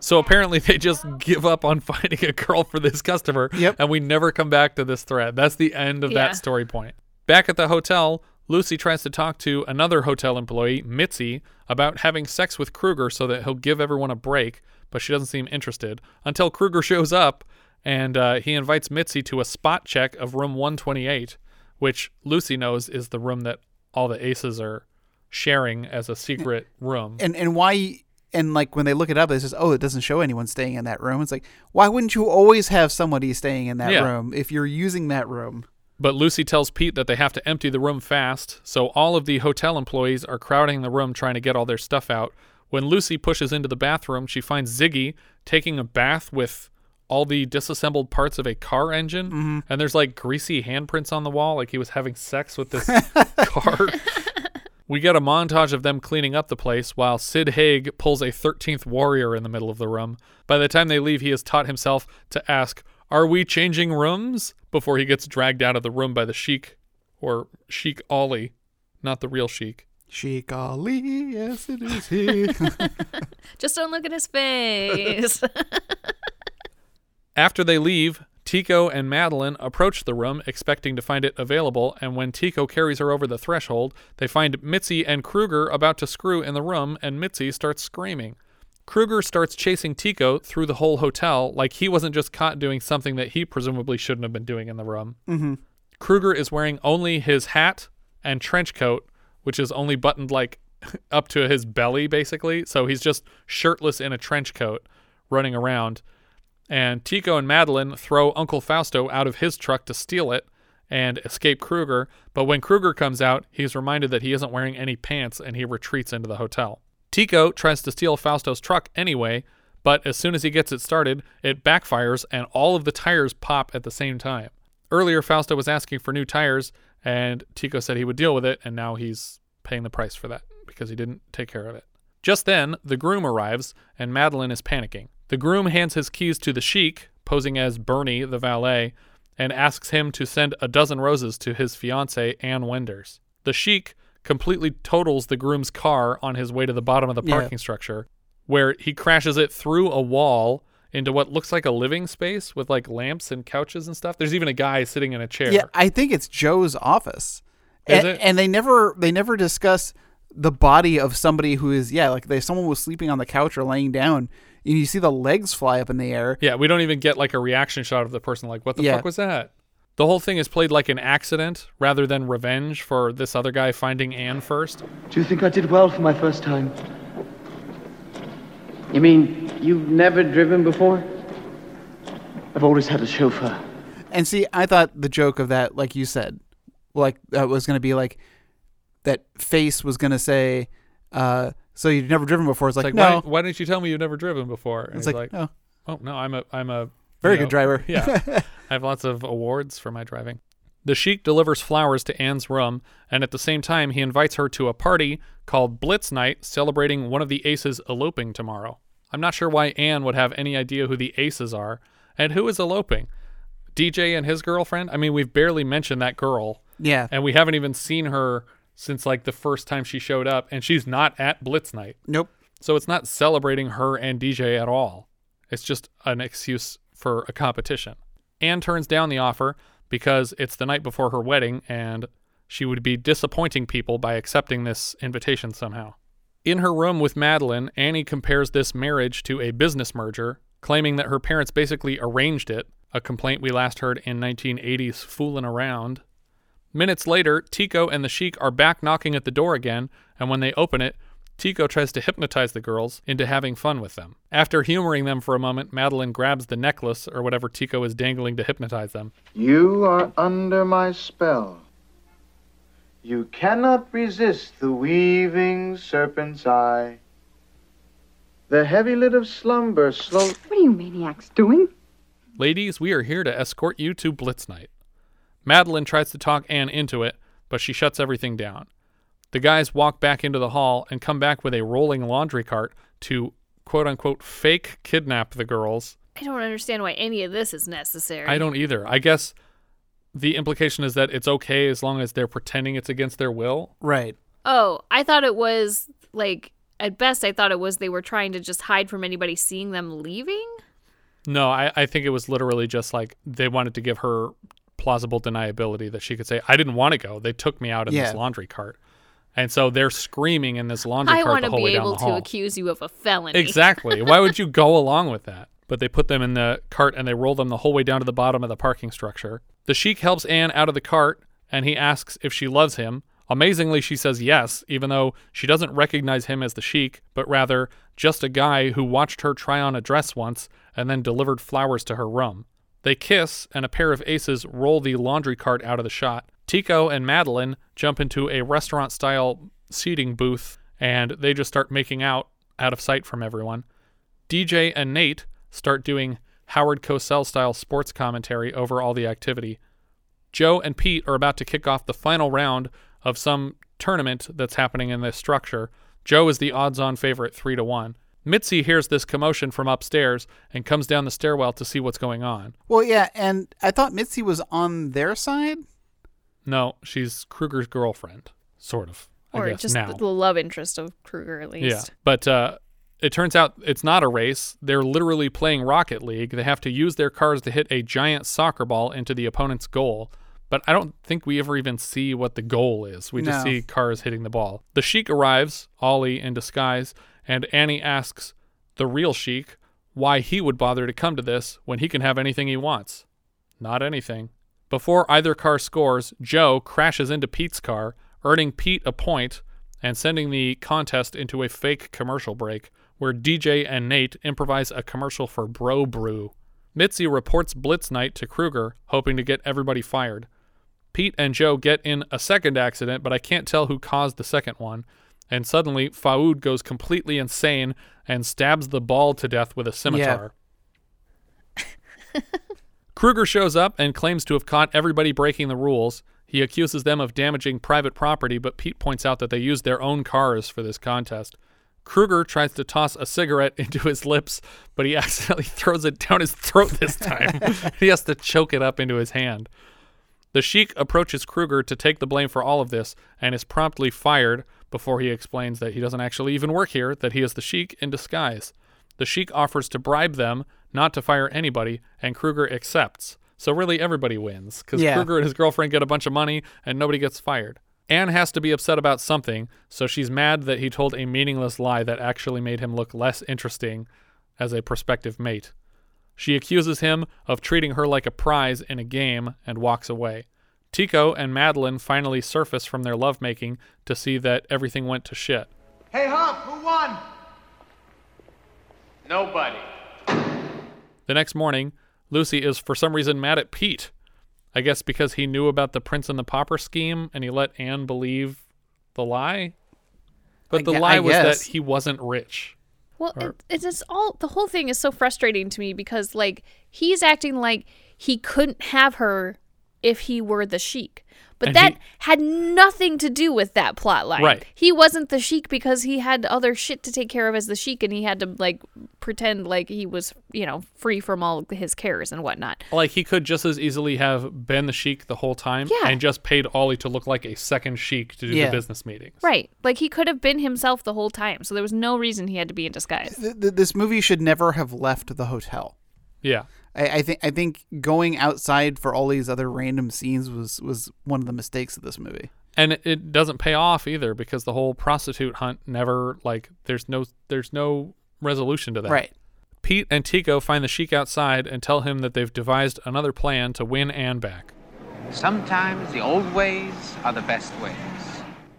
So apparently they just give up on finding a girl for this customer, and we never come back to this thread. That's the end of that story point. Back at the hotel, Lucy tries to talk to another hotel employee, Mitzi, about having sex with Kruger so that he'll give everyone a break, but she doesn't seem interested until Kruger shows up, and he invites Mitzi to a spot check of room 128, which Lucy knows is the room that all the aces are sharing as a secret room. And why, and like when they look it up, it says, oh, it doesn't show anyone staying in that room. It's like, why wouldn't you always have somebody staying in that room if you're using that room? But Lucy tells Pete that they have to empty the room fast, so all of the hotel employees are crowding the room trying to get all their stuff out. When Lucy pushes into the bathroom, she finds Ziggy taking a bath with all the disassembled parts of a car engine. Mm-hmm. And there's like greasy handprints on the wall, like he was having sex with this car. We get a montage of them cleaning up the place while Sid Haig pulls a 13th warrior in the middle of the room. By the time they leave, he has taught himself to ask, are we changing rooms? Before he gets dragged out of the room by the Sheik, or Sheik Ollie, not the real Sheik. Sheik Ali, yes it is he. Just don't look at his face. After they leave, Tico and Madeline approach the room, expecting to find it available, and when Tico carries her over the threshold, they find Mitzi and Kruger about to screw in the room, and Mitzi starts screaming. Krueger starts chasing Tico through the whole hotel like he wasn't just caught doing something that he presumably shouldn't have been doing in the room. Mm-hmm. Krueger is wearing only his hat and trench coat, which is only buttoned like up to his belly, basically. So he's just shirtless in a trench coat running around. And Tico and Madeline throw Uncle Fausto out of his truck to steal it and escape Krueger. But when Krueger comes out, he's reminded that he isn't wearing any pants and he retreats into the hotel. Tico tries to steal Fausto's truck anyway, but as soon as he gets it started, it backfires and all of the tires pop at the same time. Earlier, Fausto was asking for new tires and Tico said he would deal with it, and now he's paying the price for that because he didn't take care of it. Just then, the groom arrives and Madeline is panicking. The groom hands his keys to the sheik, posing as Bernie, the valet, and asks him to send a dozen roses to his fiancée, Ann Wenders. The sheik completely totals the groom's car on his way to the bottom of the parking structure, where he crashes it through a wall into what looks like a living space with like lamps and couches and stuff. There's even a guy sitting in a chair. Yeah, I think it's Joe's office. Is it? And they never discuss the body of somebody who is, someone was sleeping on the couch or laying down, and you see the legs fly up in the air. Yeah, we don't even get like a reaction shot of the person, like, what the fuck was that? The whole thing is played like an accident rather than revenge for this other guy finding Anne first. Do you think I did well for my first time? You mean you've never driven before? I've always had a chauffeur. And see, I thought the joke of that, like you said, like that was going to be like, that face was going to say, so you've never driven before. It's like no. Why didn't you tell me you've never driven before? And it's like no. Oh, no, I'm a very good driver. Yeah. I have lots of awards for my driving. The sheik delivers flowers to Anne's room, and at the same time, he invites her to a party called Blitz Night, celebrating one of the aces eloping tomorrow. I'm not sure why Anne would have any idea who the aces are, and who is eloping? DJ and his girlfriend? I mean, we've barely mentioned that girl. Yeah. And we haven't even seen her since like the first time she showed up, and she's not at Blitz Night. Nope. So it's not celebrating her and DJ at all. It's just an excuse for a competition. Anne turns down the offer because it's the night before her wedding and she would be disappointing people by accepting this invitation somehow. In her room with Madeline, Annie compares this marriage to a business merger, claiming that her parents basically arranged it, a complaint we last heard in 1980's Foolin' Around. Minutes later, Tico and the sheik are back knocking at the door again, and when they open it, Tico tries to hypnotize the girls into having fun with them. After humoring them for a moment, Madeline grabs the necklace or whatever Tico is dangling to hypnotize them. You are under my spell. You cannot resist the weaving serpent's eye. The heavy lid of slumber slow... What are you maniacs doing? Ladies, we are here to escort you to Blitz Night. Madeline tries to talk Anne into it, but she shuts everything down. The guys walk back into the hall and come back with a rolling laundry cart to, quote-unquote, fake kidnap the girls. I don't understand why any of this is necessary. I don't either. I guess the implication is that it's okay as long as they're pretending it's against their will. Right. Oh, I thought it was, like, at best I thought it was they were trying to just hide from anybody seeing them leaving? No, I think it was literally just, like, they wanted to give her plausible deniability that she could say, I didn't want to go. They took me out in this laundry cart. And so they're screaming in this laundry cart the whole way down the hall. I want to be able to accuse you of a felony. Exactly. Why would you go along with that? But they put them in the cart and they roll them the whole way down to the bottom of the parking structure. The sheik helps Anne out of the cart and he asks if she loves him. Amazingly, she says yes, even though she doesn't recognize him as the sheik, but rather just a guy who watched her try on a dress once and then delivered flowers to her room. They kiss, and a pair of aces roll the laundry cart out of the shot. Tico and Madeline jump into a restaurant-style seating booth, and they just start making out of sight from everyone. DJ and Nate start doing Howard Cosell-style sports commentary over all the activity. Joe and Pete are about to kick off the final round of some tournament that's happening in this structure. Joe is the odds-on favorite 3-1. Mitzi hears this commotion from upstairs and comes down the stairwell to see what's going on. Well, yeah, and I thought Mitzi was on their side? No, she's Krueger's girlfriend, sort of, or I guess just now. The love interest of Krueger, at least. Yeah, but it turns out it's not a race. They're literally playing Rocket League. They have to use their cars to hit a giant soccer ball into the opponent's goal. But I don't think we ever even see what the goal is. We just see cars hitting the ball. The sheik arrives, Ollie in disguise, and Annie asks, the real Sheik, why he would bother to come to this when he can have anything he wants. Not anything. Before either car scores, Joe crashes into Pete's car, earning Pete a point and sending the contest into a fake commercial break, where DJ and Nate improvise a commercial for Bro Brew. Mitzi reports Blitz Night to Kruger, hoping to get everybody fired. Pete and Joe get in a second accident, but I can't tell who caused the second one, and suddenly Faoud goes completely insane and stabs the ball to death with a scimitar. Yeah. Kruger shows up and claims to have caught everybody breaking the rules. He accuses them of damaging private property, but Pete points out that they used their own cars for this contest. Kruger tries to toss a cigarette into his lips, but he accidentally throws it down his throat this time. He has to choke it up into his hand. The Sheik approaches Kruger to take the blame for all of this and is promptly fired before he explains that he doesn't actually even work here, that he is the Sheik in disguise. The Sheik offers to bribe them not to fire anybody, and Kruger accepts. So really everybody wins, because Kruger and his girlfriend get a bunch of money and nobody gets fired. Anne has to be upset about something, so she's mad that he told a meaningless lie that actually made him look less interesting as a prospective mate. She accuses him of treating her like a prize in a game and walks away. Tico and Madeline finally surface from their lovemaking to see that everything went to shit. Hey, Hop, who won? Nobody. The next morning, Lucy is for some reason mad at Pete. I guess because he knew about the Prince and the Pauper scheme and he let Anne believe the lie. But the lie was that he wasn't rich. Well, it's all, the whole thing is so frustrating to me because, like, he's acting like he couldn't have her if he were the Sheik. But that had nothing to do with that plot line. Right. He wasn't the Sheik because he had other shit to take care of as the Sheik, and he had to, like, pretend like he was, you know, free from all his cares and whatnot. Like, he could just as easily have been the Sheik the whole time and just paid Ollie to look like a second Sheik to do the business meetings. Right. Like, he could have been himself the whole time, so there was no reason he had to be in disguise. This movie should never have left the hotel. Yeah. I think going outside for all these other random scenes was one of the mistakes of this movie. And it doesn't pay off either because the whole prostitute hunt never, like, there's no resolution to that. Right. Pete and Tico find the Sheik outside and tell him that they've devised another plan to win Anne back. Sometimes the old ways are the best ways.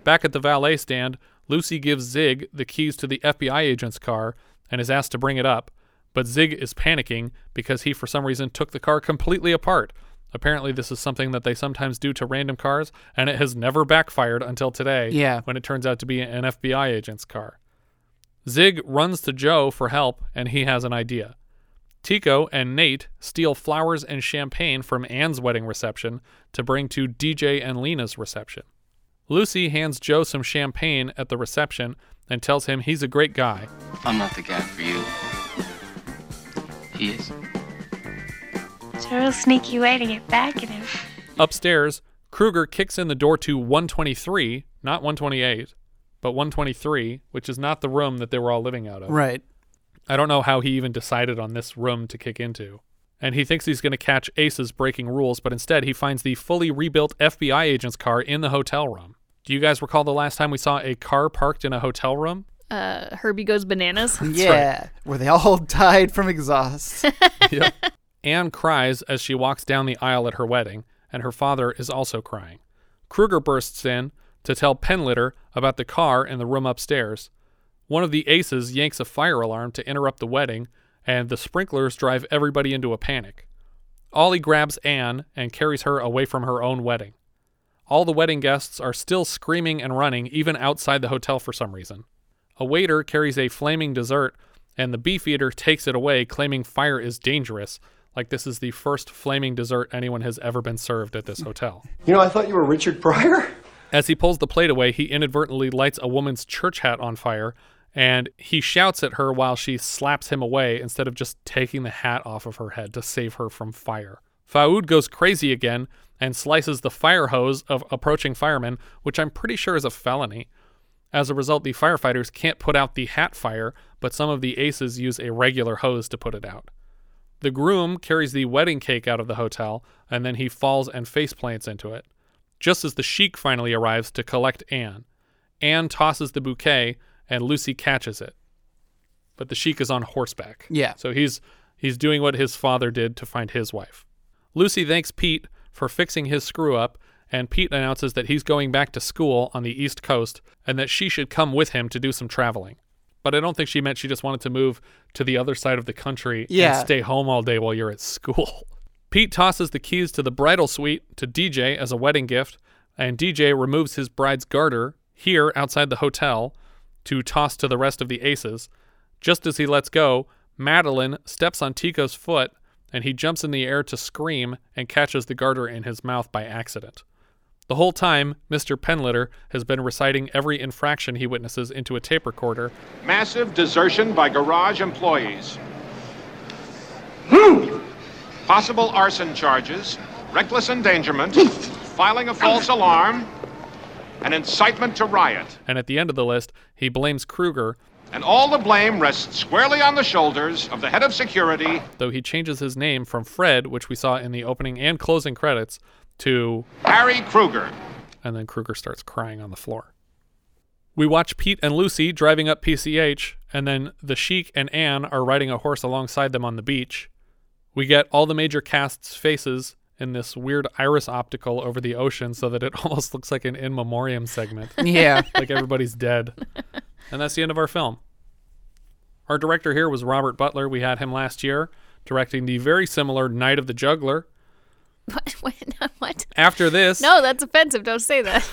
Back at the valet stand, Lucy gives Zig the keys to the FBI agent's car and is asked to bring it up. But Zig is panicking because he, for some reason, took the car completely apart. Apparently, this is something that they sometimes do to random cars, and it has never backfired until today when it turns out to be an FBI agent's car. Zig runs to Joe for help, and he has an idea. Tico and Nate steal flowers and champagne from Anne's wedding reception to bring to DJ and Lena's reception. Lucy hands Joe some champagne at the reception and tells him he's a great guy. I'm not the guy for you. He is. It's a real sneaky way to get back at him. Upstairs, Kruger kicks in the door to 123, not 128, but 123, which is not the room that they were all living out of. Right. I don't know how he even decided on this room to kick into. And he thinks he's going to catch Aces breaking rules, but instead he finds the fully rebuilt FBI agent's car in the hotel room. Do you guys recall the last time we saw a car parked in a hotel room? Herbie Goes Bananas. Right. Where they all died from exhaust. Yep. Anne cries as she walks down the aisle at her wedding, and her father is also crying. Kruger bursts in to tell Penlitter about the car in the room upstairs. One of the Aces yanks a fire alarm to interrupt the wedding, and the sprinklers drive everybody into a panic. Ollie grabs Anne and carries her away from her own wedding. All the wedding guests are still screaming and running, even outside the hotel for some reason. A waiter carries a flaming dessert, and the Beefeater takes it away, claiming fire is dangerous, like this is the first flaming dessert anyone has ever been served at this hotel. You know, I thought you were Richard Pryor. As he pulls the plate away, he inadvertently lights a woman's church hat on fire, and he shouts at her while she slaps him away instead of just taking the hat off of her head to save her from fire. Faoud goes crazy again and slices the fire hose of approaching firemen, which I'm pretty sure is a felony. As a result, the firefighters can't put out the hat fire, but some of the Aces use a regular hose to put it out. The groom carries the wedding cake out of the hotel, and then he falls and faceplants into it, just as the Sheik finally arrives to collect Anne. Anne tosses the bouquet, and Lucy catches it. but the Sheik is on horseback. Yeah. So he's doing what his father did to find his wife. Lucy thanks Pete for fixing his screw-up, and Pete announces that he's going back to school on the East Coast and that she should come with him to do some traveling. But I don't think she meant she just wanted to move to the other side of the country and stay home all day while you're at school. Pete tosses the keys to the bridal suite to DJ as a wedding gift, and DJ removes his bride's garter here outside the hotel to toss to the rest of the aces. Just as he lets go, Madeline steps on Tico's foot, and he jumps in the air to scream and catches the garter in his mouth by accident. The whole time, Mr. Penlitter has been reciting every infraction he witnesses into a tape recorder. Massive desertion by garage employees. Possible arson charges, reckless endangerment, filing a false alarm, and incitement to riot. And at the end of the list, he blames Kruger. And all the blame rests squarely on the shoulders of the head of security. Though he changes his name from Fred, which we saw in the opening and closing credits, to Harry Kruger. And then Kruger starts crying on the floor. We watch Pete and Lucy driving up PCH, and then the Sheik and Anne are riding a horse alongside them on the beach. We get all the major cast's faces in this weird iris optical over the ocean so that it almost looks like an in memoriam segment. Yeah. Like everybody's dead. And that's the end of our film. Our director here was Robert Butler. We had him last year directing the very similar Night of the Juggler. What? After this... No, that's offensive. Don't say that.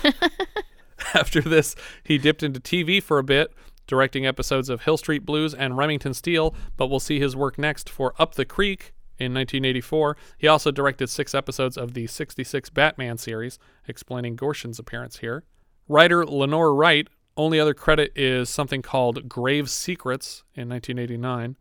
After this, he dipped into TV for a bit, directing episodes of Hill Street Blues and Remington Steele, but we'll see his work next for Up the Creek in 1984. He also directed 6 episodes of the 66 Batman series, explaining Gorshin's appearance here. Writer Lenore Wright, only other credit is something called Grave Secrets in 1989.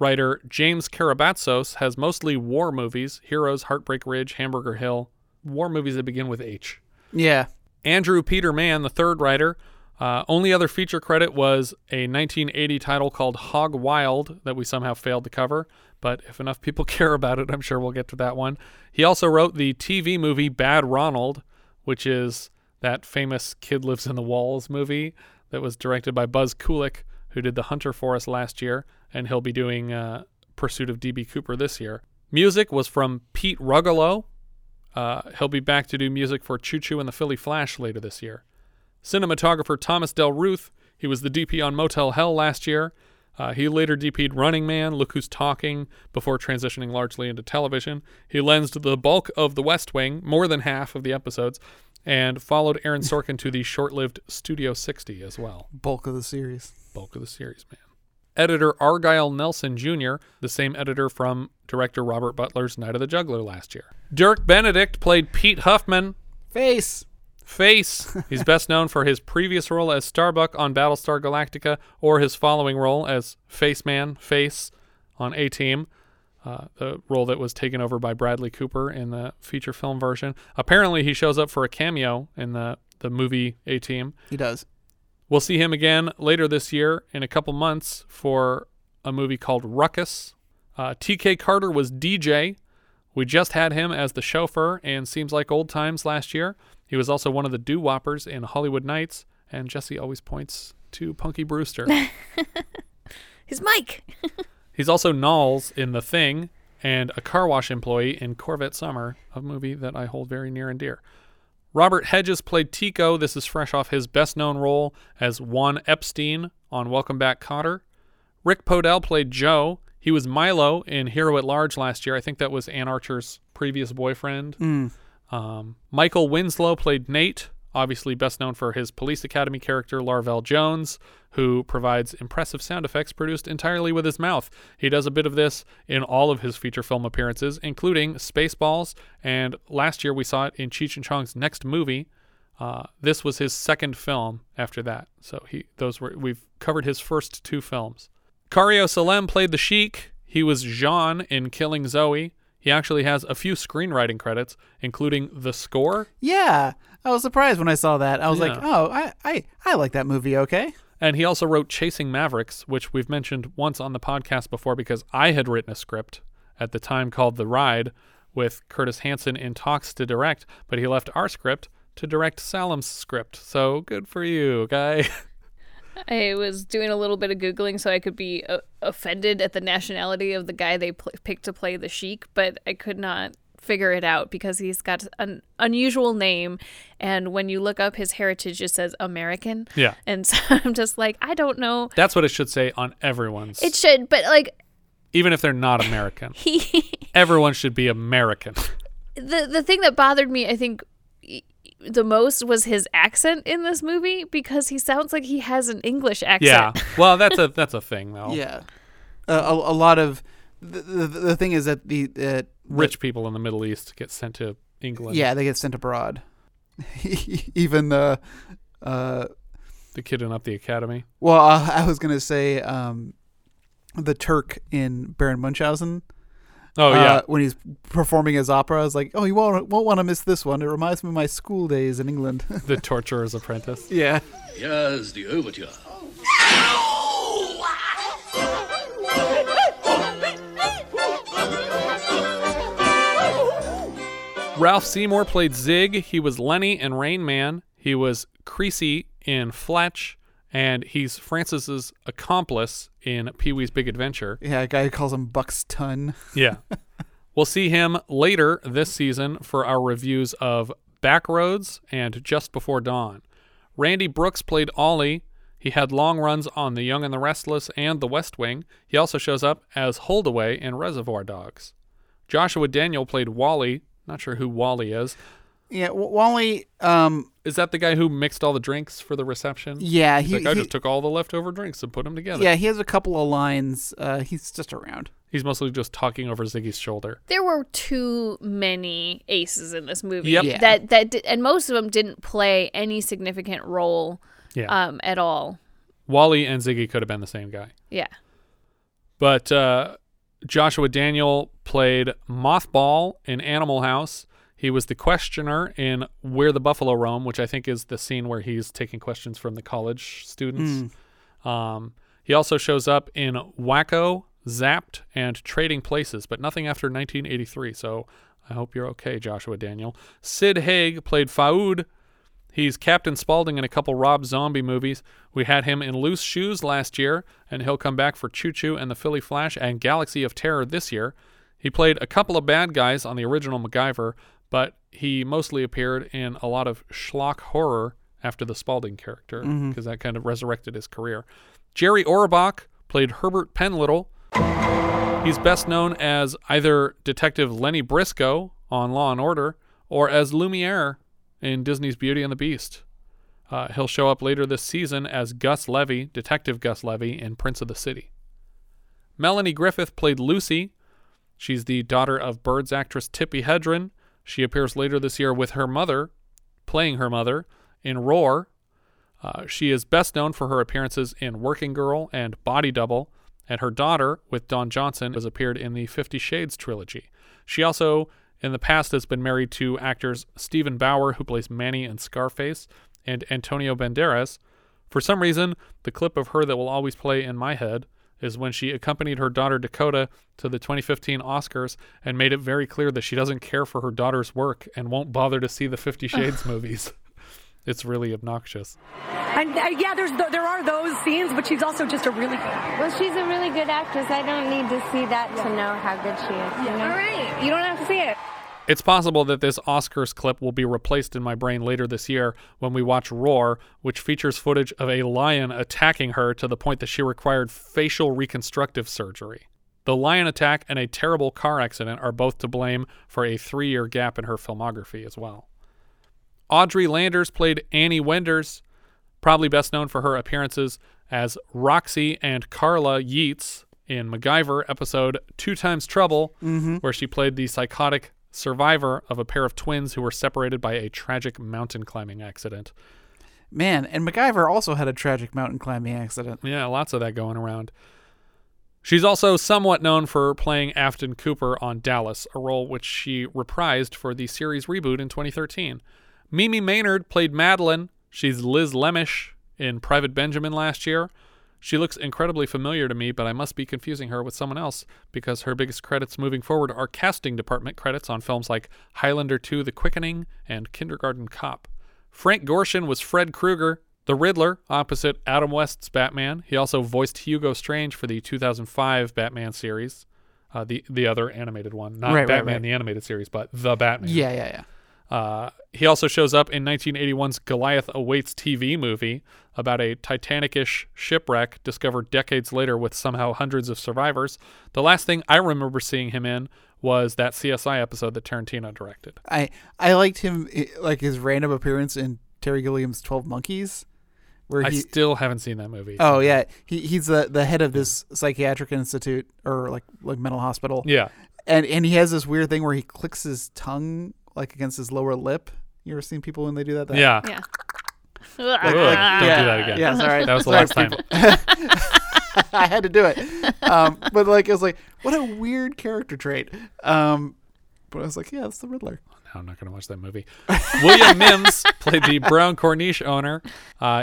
Writer James Carabatsos has mostly war movies, Heroes, Heartbreak Ridge, Hamburger Hill, war movies that begin with H. Yeah. Andrew Peter Marin, the third writer, only other feature credit was a 1980 title called Hog Wild that we somehow failed to cover, but if enough people care about it, I'm sure we'll get to that one. He also wrote the TV movie Bad Ronald, which is that famous Kid Lives in the Walls movie that was directed by Buzz Kulick, who did The Hunter for us last year, and he'll be doing Pursuit of D.B. Cooper this year. Music was from Pete Ruggolo. He'll be back to do music for Choo Choo and the Philly Flash later this year. Cinematographer Thomas Del Ruth, he was the DP on Motel Hell last year. He later DP'd Running Man, Look Who's Talking, before transitioning largely into television. He lensed the bulk of The West Wing, more than half of the episodes, and followed Aaron Sorkin to the short-lived Studio 60 as well. Bulk of the series, man. Editor Argyle Nelson Jr., the same editor from director Robert Butler's Night of the Juggler last year. Dirk Benedict played Pete Huffman. Face. He's best known for his previous role as Starbuck on Battlestar Galactica, or his following role as Face on A-Team, the role that was taken over by Bradley Cooper in the feature film version. Apparently he shows up for a cameo in the movie A-Team. He does. We'll see him again later this year in a couple months for a movie called Ruckus. T.K. Carter was DJ. We just had him as the chauffeur in Seems Like Old Times last year. He was also one of the doo-woppers in Hollywood Nights, and Jesse always points to Punky Brewster. His mic. He's also Knowles in The Thing and a car wash employee in Corvette Summer, a movie that I hold very near and dear. Robert Hedges played Tico. This is fresh off his best-known role as Juan Epstein on Welcome Back, Kotter. Rick Podell played Joe. He was Milo in Hero at Large last year. I think that was Ann Archer's previous boyfriend. Michael Winslow played Nate, obviously best known for his Police Academy character, Larvell Jones, who provides impressive sound effects produced entirely with his mouth. He does a bit of this in all of his feature film appearances, including Spaceballs, and last year we saw it in Cheech and Chong's Next Movie. This was his second film after that, so we've covered his first 2 films. Kario Salem played the Sheik. He was Jean in Killing Zoe. He actually has a few screenwriting credits, including the score. Yeah, I was surprised when I saw that. I was like, oh, I like that movie, okay. And he also wrote Chasing Mavericks, which we've mentioned once on the podcast before because I had written a script at the time called The Ride with Curtis Hanson in talks to direct, but he left our script to direct Salem's script. So good for you, guy. I was doing a little bit of Googling so I could be offended at the nationality of the guy they picked to play the Sheik, but I could not figure it out because he's got an unusual name, and when you look up his heritage, it says American. Yeah. And so I'm just like, I don't know. That's what it should say on everyone's. It should, but like... Even if they're not American. Everyone should be American. The thing that bothered me, I think... the most was his accent in this movie, because he sounds like he has an English accent. Yeah, well, that's a thing though. Yeah, a lot of the thing is that the rich people in the Middle East get sent to England. Yeah, they get sent abroad. Even the kid in Up the Academy. Well, I was gonna say the Turk in Baron Munchausen. Oh, yeah. When he's performing his opera, I was like, oh, you won't want to miss this one. It reminds me of my school days in England. The Torturer's Apprentice. Yeah. Here's the overture. Ralph Seymour played Zig. He was Lenny in Rain Man. He was Creasy in Fletch. And he's Francis's accomplice in Pee-wee's Big Adventure. Yeah, a guy who calls him Buck's Ton. Yeah. We'll see him later this season for our reviews of Backroads and Just Before Dawn. Randy Brooks played Ollie. He had long runs on The Young and the Restless and The West Wing. He also shows up as Holdaway in Reservoir Dogs. Joshua Daniel played Wally. Not sure who Wally is. Yeah, Wally... is that the guy who mixed all the drinks for the reception? Yeah. He just took all the leftover drinks and put them together. Yeah, he has a couple of lines. He's just around. He's mostly just talking over Ziggy's shoulder. There were too many aces in this movie. Yep. Yeah. And most of them didn't play any significant role at all. Wally and Ziggy could have been the same guy. Yeah. But Joshua Daniel played Mothball in Animal House. He was the questioner in Where the Buffalo Roam, which I think is the scene where he's taking questions from the college students. Mm. He also shows up in Wacko, Zapped, and Trading Places, but nothing after 1983, so I hope you're okay, Joshua Daniel. Sid Haig played Faoud. He's Captain Spaulding in a couple Rob Zombie movies. We had him in Loose Shoes last year, and he'll come back for Choo Choo and the Philly Flash and Galaxy of Terror this year. He played a couple of bad guys on the original MacGyver, but he mostly appeared in a lot of schlock horror after the Spaulding character, because that kind of resurrected his career. Jerry Orbach played Herbert Penlittle. He's best known as either Detective Lenny Briscoe on Law & Order or as Lumiere in Disney's Beauty and the Beast. He'll show up later this season as Gus Levy, Detective Gus Levy, in Prince of the City. Melanie Griffith played Lucy. She's the daughter of Birds actress Tippi Hedren. She appears later this year with her mother, playing her mother, in Roar. She is best known for her appearances in Working Girl and Body Double, and her daughter, with Don Johnson, has appeared in the 50 Shades trilogy. She also, in the past, has been married to actors Stephen Bauer, who plays Manny in Scarface, and Antonio Banderas. For some reason, the clip of her that will always play in my head is when she accompanied her daughter Dakota to the 2015 Oscars and made it very clear that she doesn't care for her daughter's work and won't bother to see the 50 Shades movies. It's really obnoxious. And yeah, there are those scenes, but she's also just she's a really good actress. I don't need to see that to know how good she is. You know? All right, you don't have to see it. It's possible that this Oscars clip will be replaced in my brain later this year when we watch Roar, which features footage of a lion attacking her to the point that she required facial reconstructive surgery. The lion attack and a terrible car accident are both to blame for a 3-year gap in her filmography as well. Audrey Landers played Annie Wenders, probably best known for her appearances as Roxy and Carla Yeats in MacGyver episode 2 Times Trouble, where she played the psychotic survivor of a pair of twins who were separated by a tragic mountain climbing accident. Man, and MacGyver also had a tragic mountain climbing accident. Yeah, lots of that going around. She's also somewhat known for playing Afton Cooper on Dallas, a role which she reprised for the series reboot in 2013. Mimi Maynard played Madeline. She's Liz Lemish in Private Benjamin last year. She looks incredibly familiar to me, but I must be confusing her with someone else because her biggest credits moving forward are casting department credits on films like Highlander 2 The Quickening and Kindergarten Cop. Frank Gorshin was Fred Krueger The Riddler, opposite Adam West's Batman. He also voiced Hugo Strange for the 2005 Batman series, the other animated one. Not right, Batman, right. The animated series, but The Batman. Yeah. He also shows up in 1981's Goliath Awaits TV movie about a Titanic-ish shipwreck discovered decades later with somehow hundreds of survivors. The last thing I remember seeing him in was that CSI episode that Tarantino directed. I liked him, like his random appearance in Terry Gilliam's 12 Monkeys. Where I still haven't seen that movie. Oh yeah, he's the head of this psychiatric institute or like mental hospital. Yeah, and he has this weird thing where he clicks his tongue like against his lower lip. You ever seen people when they do that? Yeah. Don't do that again. Yeah, sorry, that was the last time. I had to do it, but it was what a weird character trait. But I was yeah, that's the Riddler. I'm not going to watch that movie. William Mims played the Brown Corniche owner.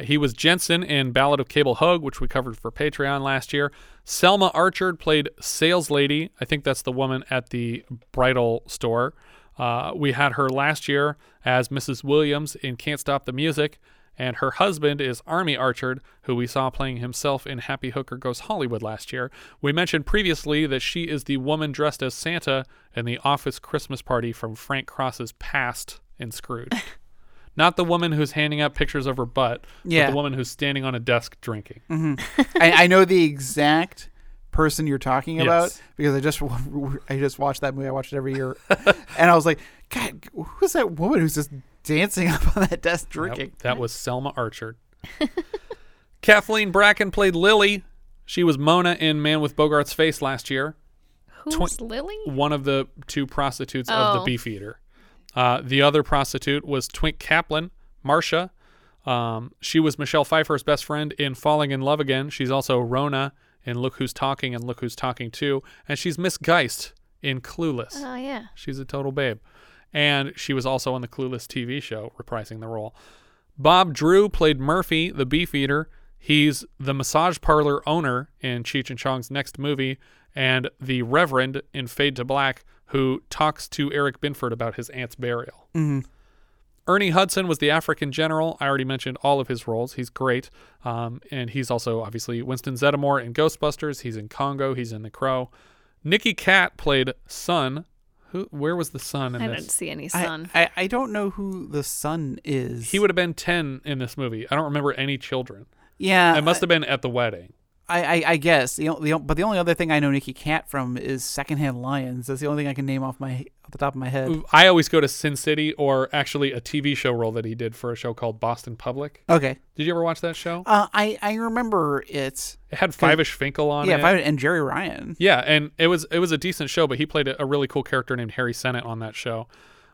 He was Jensen in Ballad of Cable Hogue, which we covered for Patreon last year. Selma Archard played Sales Lady. I think that's the woman at the bridal store. We had her last year as Mrs. Williams in Can't Stop the Music. And her husband is Army Archard, who we saw playing himself in Happy Hooker Goes Hollywood last year. We mentioned previously that she is the woman dressed as Santa in the office Christmas party from Frank Cross's past in Scrooge. Not the woman who's handing out pictures of her butt, but the woman who's standing on a desk drinking. Mm-hmm. I know the exact person you're talking about because I just watched that movie. I watch it every year. And I was like, God, who's that woman who's just dancing up on that desk drinking? That was Selma Archard. Kathleen Bracken played Lily. She was Mona in Man with Bogart's Face last year. Who's Lily? One of the two prostitutes of the Beefeater. The other prostitute was Twink Kaplan, Marcia. She was Michelle Pfeiffer's best friend in Falling in Love Again. She's also Rona in Look Who's Talking and Look Who's Talking 2. And she's Miss Geist in Clueless. Oh, yeah. She's a total babe. And she was also on the Clueless TV show, reprising the role. Bob Drew played Murphy, the Beefeater. He's the massage parlor owner in Cheech and Chong's Next Movie, and the Reverend in Fade to Black, who talks to Eric Binford about his aunt's burial. Mm-hmm. Ernie Hudson was the African general. I already mentioned all of his roles. He's great. And he's also, obviously, Winston Zeddemore in Ghostbusters. He's in Congo. He's in The Crow. Nikki Catt played Sun. Where was the son in this? I didn't see any son. I don't know who the son is. He would have been 10 in this movie. I don't remember any children. Yeah. It must have been at the wedding. I guess. But the only other thing I know Nikki Catt from is Secondhand Lions. That's the only thing I can name off the top of my head. I always go to Sin City or actually a TV show role that he did for a show called Boston Public. Okay. Did you ever watch that show? I remember it. It had Five-ish Finkel on it. Yeah, and Jerry Ryan. Yeah, and it was a decent show, but he played a really cool character named Harry Sennett on that show.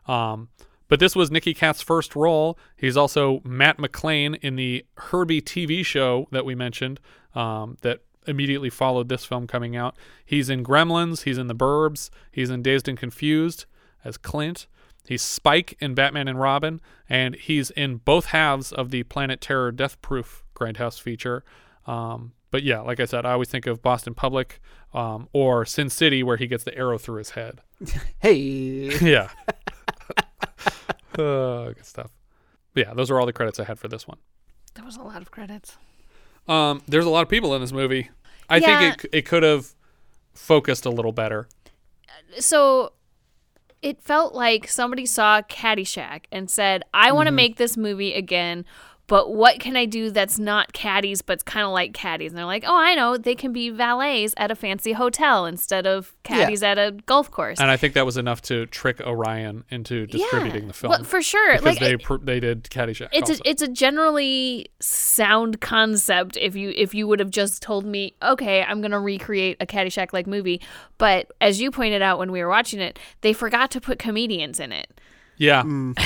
But this was Nikki Catt's first role. He's also Matt McLean in the Herbie TV show that we mentioned that immediately followed this film coming out. He's in Gremlins. He's in The Burbs. He's in Dazed and Confused as Clint. He's Spike in Batman and Robin. And he's in both halves of the Planet Terror Death Proof Grindhouse feature. But yeah, like I said, I always think of Boston Public or Sin City where he gets the arrow through his head. Hey. Yeah. Good stuff. Yeah, those are all the credits I had for this one. There was a lot of credits. There's a lot of people in this movie. I think it could have focused a little better. So it felt like somebody saw Caddyshack and said, I want to make this movie again, but what can I do that's not caddies but's kind of like caddies? And they're like, oh, I know. They can be valets at a fancy hotel instead of caddies at a golf course. And I think that was enough to trick Orion into distributing the film. Well, for sure. Because they did Caddyshack. It's a generally sound concept if you would have just told me, okay, I'm going to recreate a Caddyshack-like movie. But as you pointed out when we were watching it, they forgot to put comedians in it. Yeah. Mm.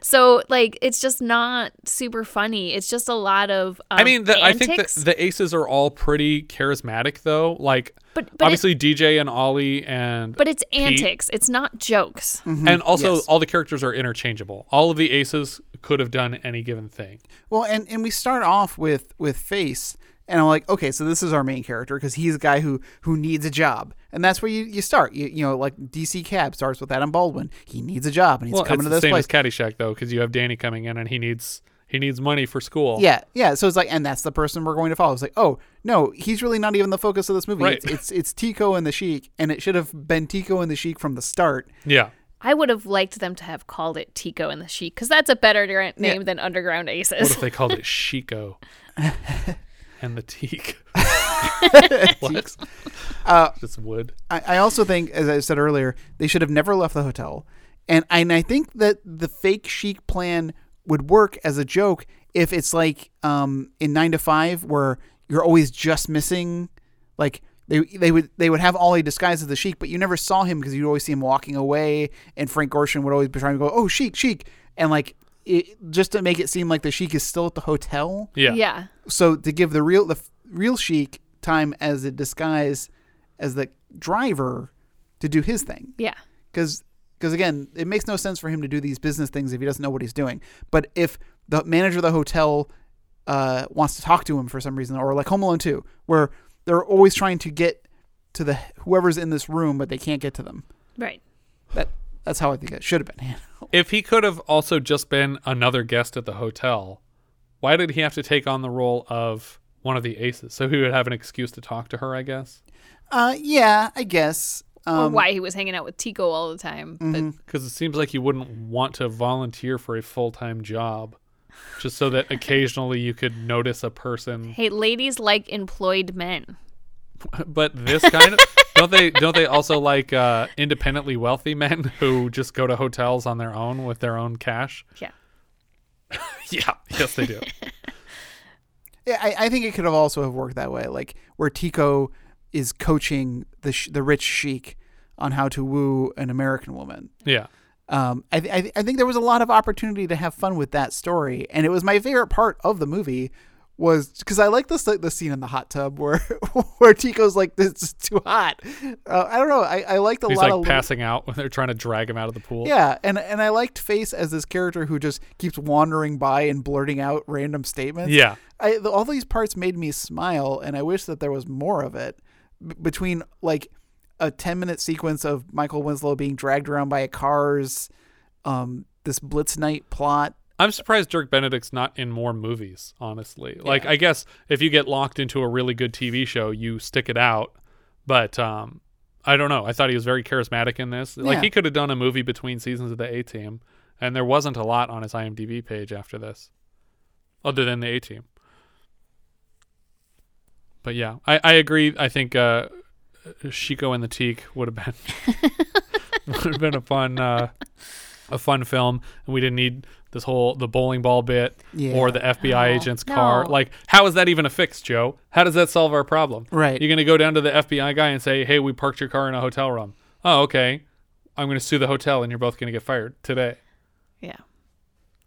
So, it's just not super funny. It's just a lot of antics. I think the Aces are all pretty charismatic, though. But obviously DJ and Ollie and But it's Pete. Antics. It's not jokes. Mm-hmm. And also, all the characters are interchangeable. All of the Aces could have done any given thing. Well, and we start off with Face. And I'm like, okay, so this is our main character because he's a guy who needs a job. And that's where you start. You DC Cab starts with Adam Baldwin. He needs a job and he's coming to this place. Well, it's the same as Caddyshack, though, because you have Danny coming in and he needs... He needs money for school. Yeah, yeah. So it's like, and that's the person we're going to follow. It's like, oh no, he's really not even the focus of this movie. Right. It's Tico and the Sheik, and it should have been Tico and the Sheik from the start. Yeah. I would have liked them to have called it Tico and the Sheik, because that's a better name than Underground Aces. What if they called it Chico and the Teak? What? Just wood. I also think, as I said earlier, they should have never left the hotel. And I think that the fake Sheik plan would work as a joke if it's like in 9 to 5, where you're always just missing, like, They would have Ollie disguised as the Sheik, but you never saw him because you'd always see him walking away, and Frank Gorshin would always be trying to go, oh, Sheik, and like it, just to make it seem like the Sheik is still at the hotel. Yeah. So to give the real Sheik time as a disguise as the driver to do his thing. Yeah. Because again, it makes no sense for him to do these business things if he doesn't know what he's doing. But if the manager of the hotel wants to talk to him for some reason, or like Home Alone 2, where they're always trying to get to the whoever's in this room, but they can't get to them. Right. That's how I think it should have been handled. If he could have also just been another guest at the hotel, why did he have to take on the role of one of the aces? So he would have an excuse to talk to her, I guess? Yeah, I guess. Or why he was hanging out with Tico all the time. Because it seems like you wouldn't want to volunteer for a full-time job. Just so that occasionally you could notice a person. Hey, ladies like employed men. But this kind of don't they also like independently wealthy men who just go to hotels on their own with their own cash? Yeah. Yeah. Yes, they do. Yeah, I think it could have also have worked that way, like where Tico is coaching the rich Sheik on how to woo an American woman. Yeah. I think there was a lot of opportunity to have fun with that story, and it was my favorite part of the movie, was because I like the scene in the hot tub where Tico's like, this is too hot. I don't know. I liked a lot. He's like of passing out when they're trying to drag him out of the pool. Yeah, and I liked Face as this character who just keeps wandering by and blurting out random statements. Yeah, all these parts made me smile, and I wish that there was more of it between like a 10-minute sequence of Michael Winslow being dragged around by cars, this Blitz Night plot. I'm surprised Dirk Benedict's not in more movies, honestly. Yeah. Like, I guess if you get locked into a really good TV show, you stick it out. But I don't know. I thought he was very charismatic in this. Like, he could have done a movie between seasons of the A-Team, and there wasn't a lot on his IMDb page after this, other than the A-Team. But yeah, I agree. I think... Chico and the Teak would have been a fun film, and we didn't need this whole the bowling ball bit or the FBI agent's car. Like, how is that even a fix, Joe? How does that solve our problem? Right. You're gonna go down to the FBI guy and say, "Hey, we parked your car in a hotel room." Oh, okay. I'm gonna sue the hotel, and you're both gonna get fired today. Yeah,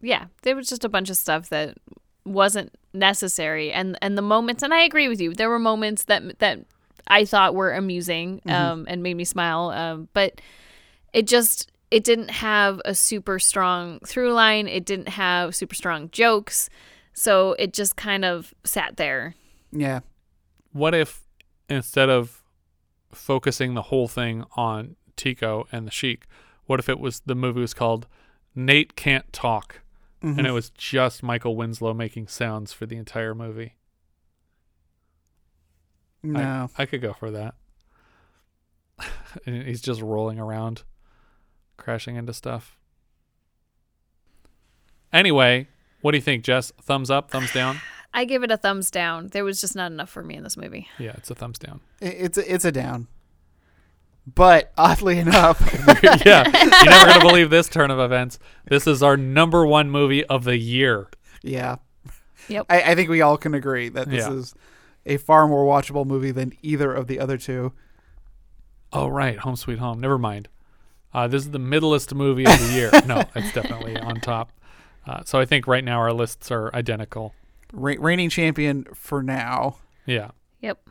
yeah. There was just a bunch of stuff that wasn't necessary, and the moments. And I agree with you. There were moments that I thought were amusing and made me smile. But it didn't have a super strong through line. It didn't have super strong jokes. So it just kind of sat there. Yeah. What if instead of focusing the whole thing on Tico and the Sheik, what if the movie was called Nate Can't Talk and it was just Michael Winslow making sounds for the entire movie? No, I could go for that. He's just rolling around, crashing into stuff. Anyway, what do you think, Jess? Thumbs up, thumbs down? I give it a thumbs down. There was just not enough for me in this movie. Yeah, it's a thumbs down. It's a down. But oddly enough, yeah, you're never gonna believe this turn of events. This is our number one movie of the year. Yeah. Yep. I think we all can agree that this is a far more watchable movie than either of the other two. Oh, right. Home Sweet Home. Never mind. This is the middlest movie of the year. No, it's definitely on top. So I think right now our lists are identical. Reigning champion for now. Yeah. Yep.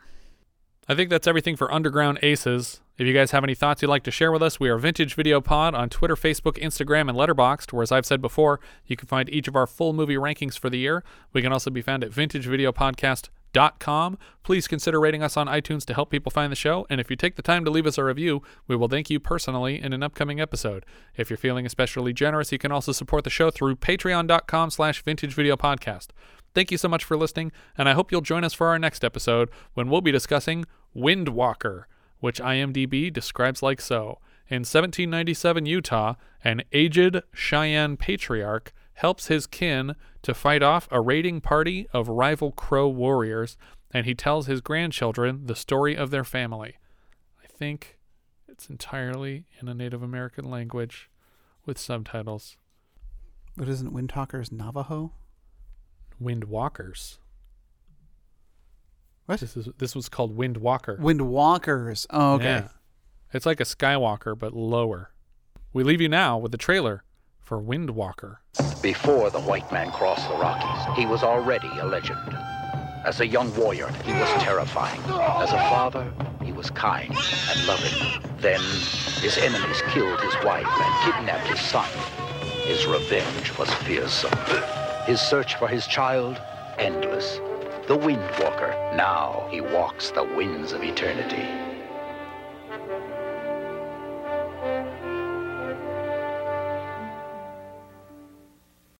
I think that's everything for Underground Aces. If you guys have any thoughts you'd like to share with us, we are Vintage Video Pod on Twitter, Facebook, Instagram, and Letterboxd, where, as I've said before, you can find each of our full movie rankings for the year. We can also be found at vintagevideopodcast.com. filmways.com. Please consider rating us on iTunes to help people find the show, and if you take the time to leave us a review, we will thank you personally in an upcoming episode. If you're feeling especially generous, you can also support the show through patreon.com/vintagevideopodcast. Thank you so much for listening, and I hope you'll join us for our next episode when we'll be discussing Windwalker, which IMDb describes like so. In 1797 Utah, an aged Cheyenne patriarch helps his kin to fight off a raiding party of rival Crow warriors, and he tells his grandchildren the story of their family. I think it's entirely in a Native American language with subtitles. But isn't Windtalkers Navajo? Windwalkers. What? This was called Windwalker. Windwalkers. Oh, okay. Yeah. It's like a Skywalker, but lower. We leave you now with the trailer for Windwalker. Before the white man crossed the Rockies, he was already a legend. As a young warrior, he was terrifying. As a father, he was kind and loving. Then his enemies killed his wife and kidnapped his son. His revenge was fearsome. His search for his child, endless. The Windwalker. Now he walks the winds of eternity.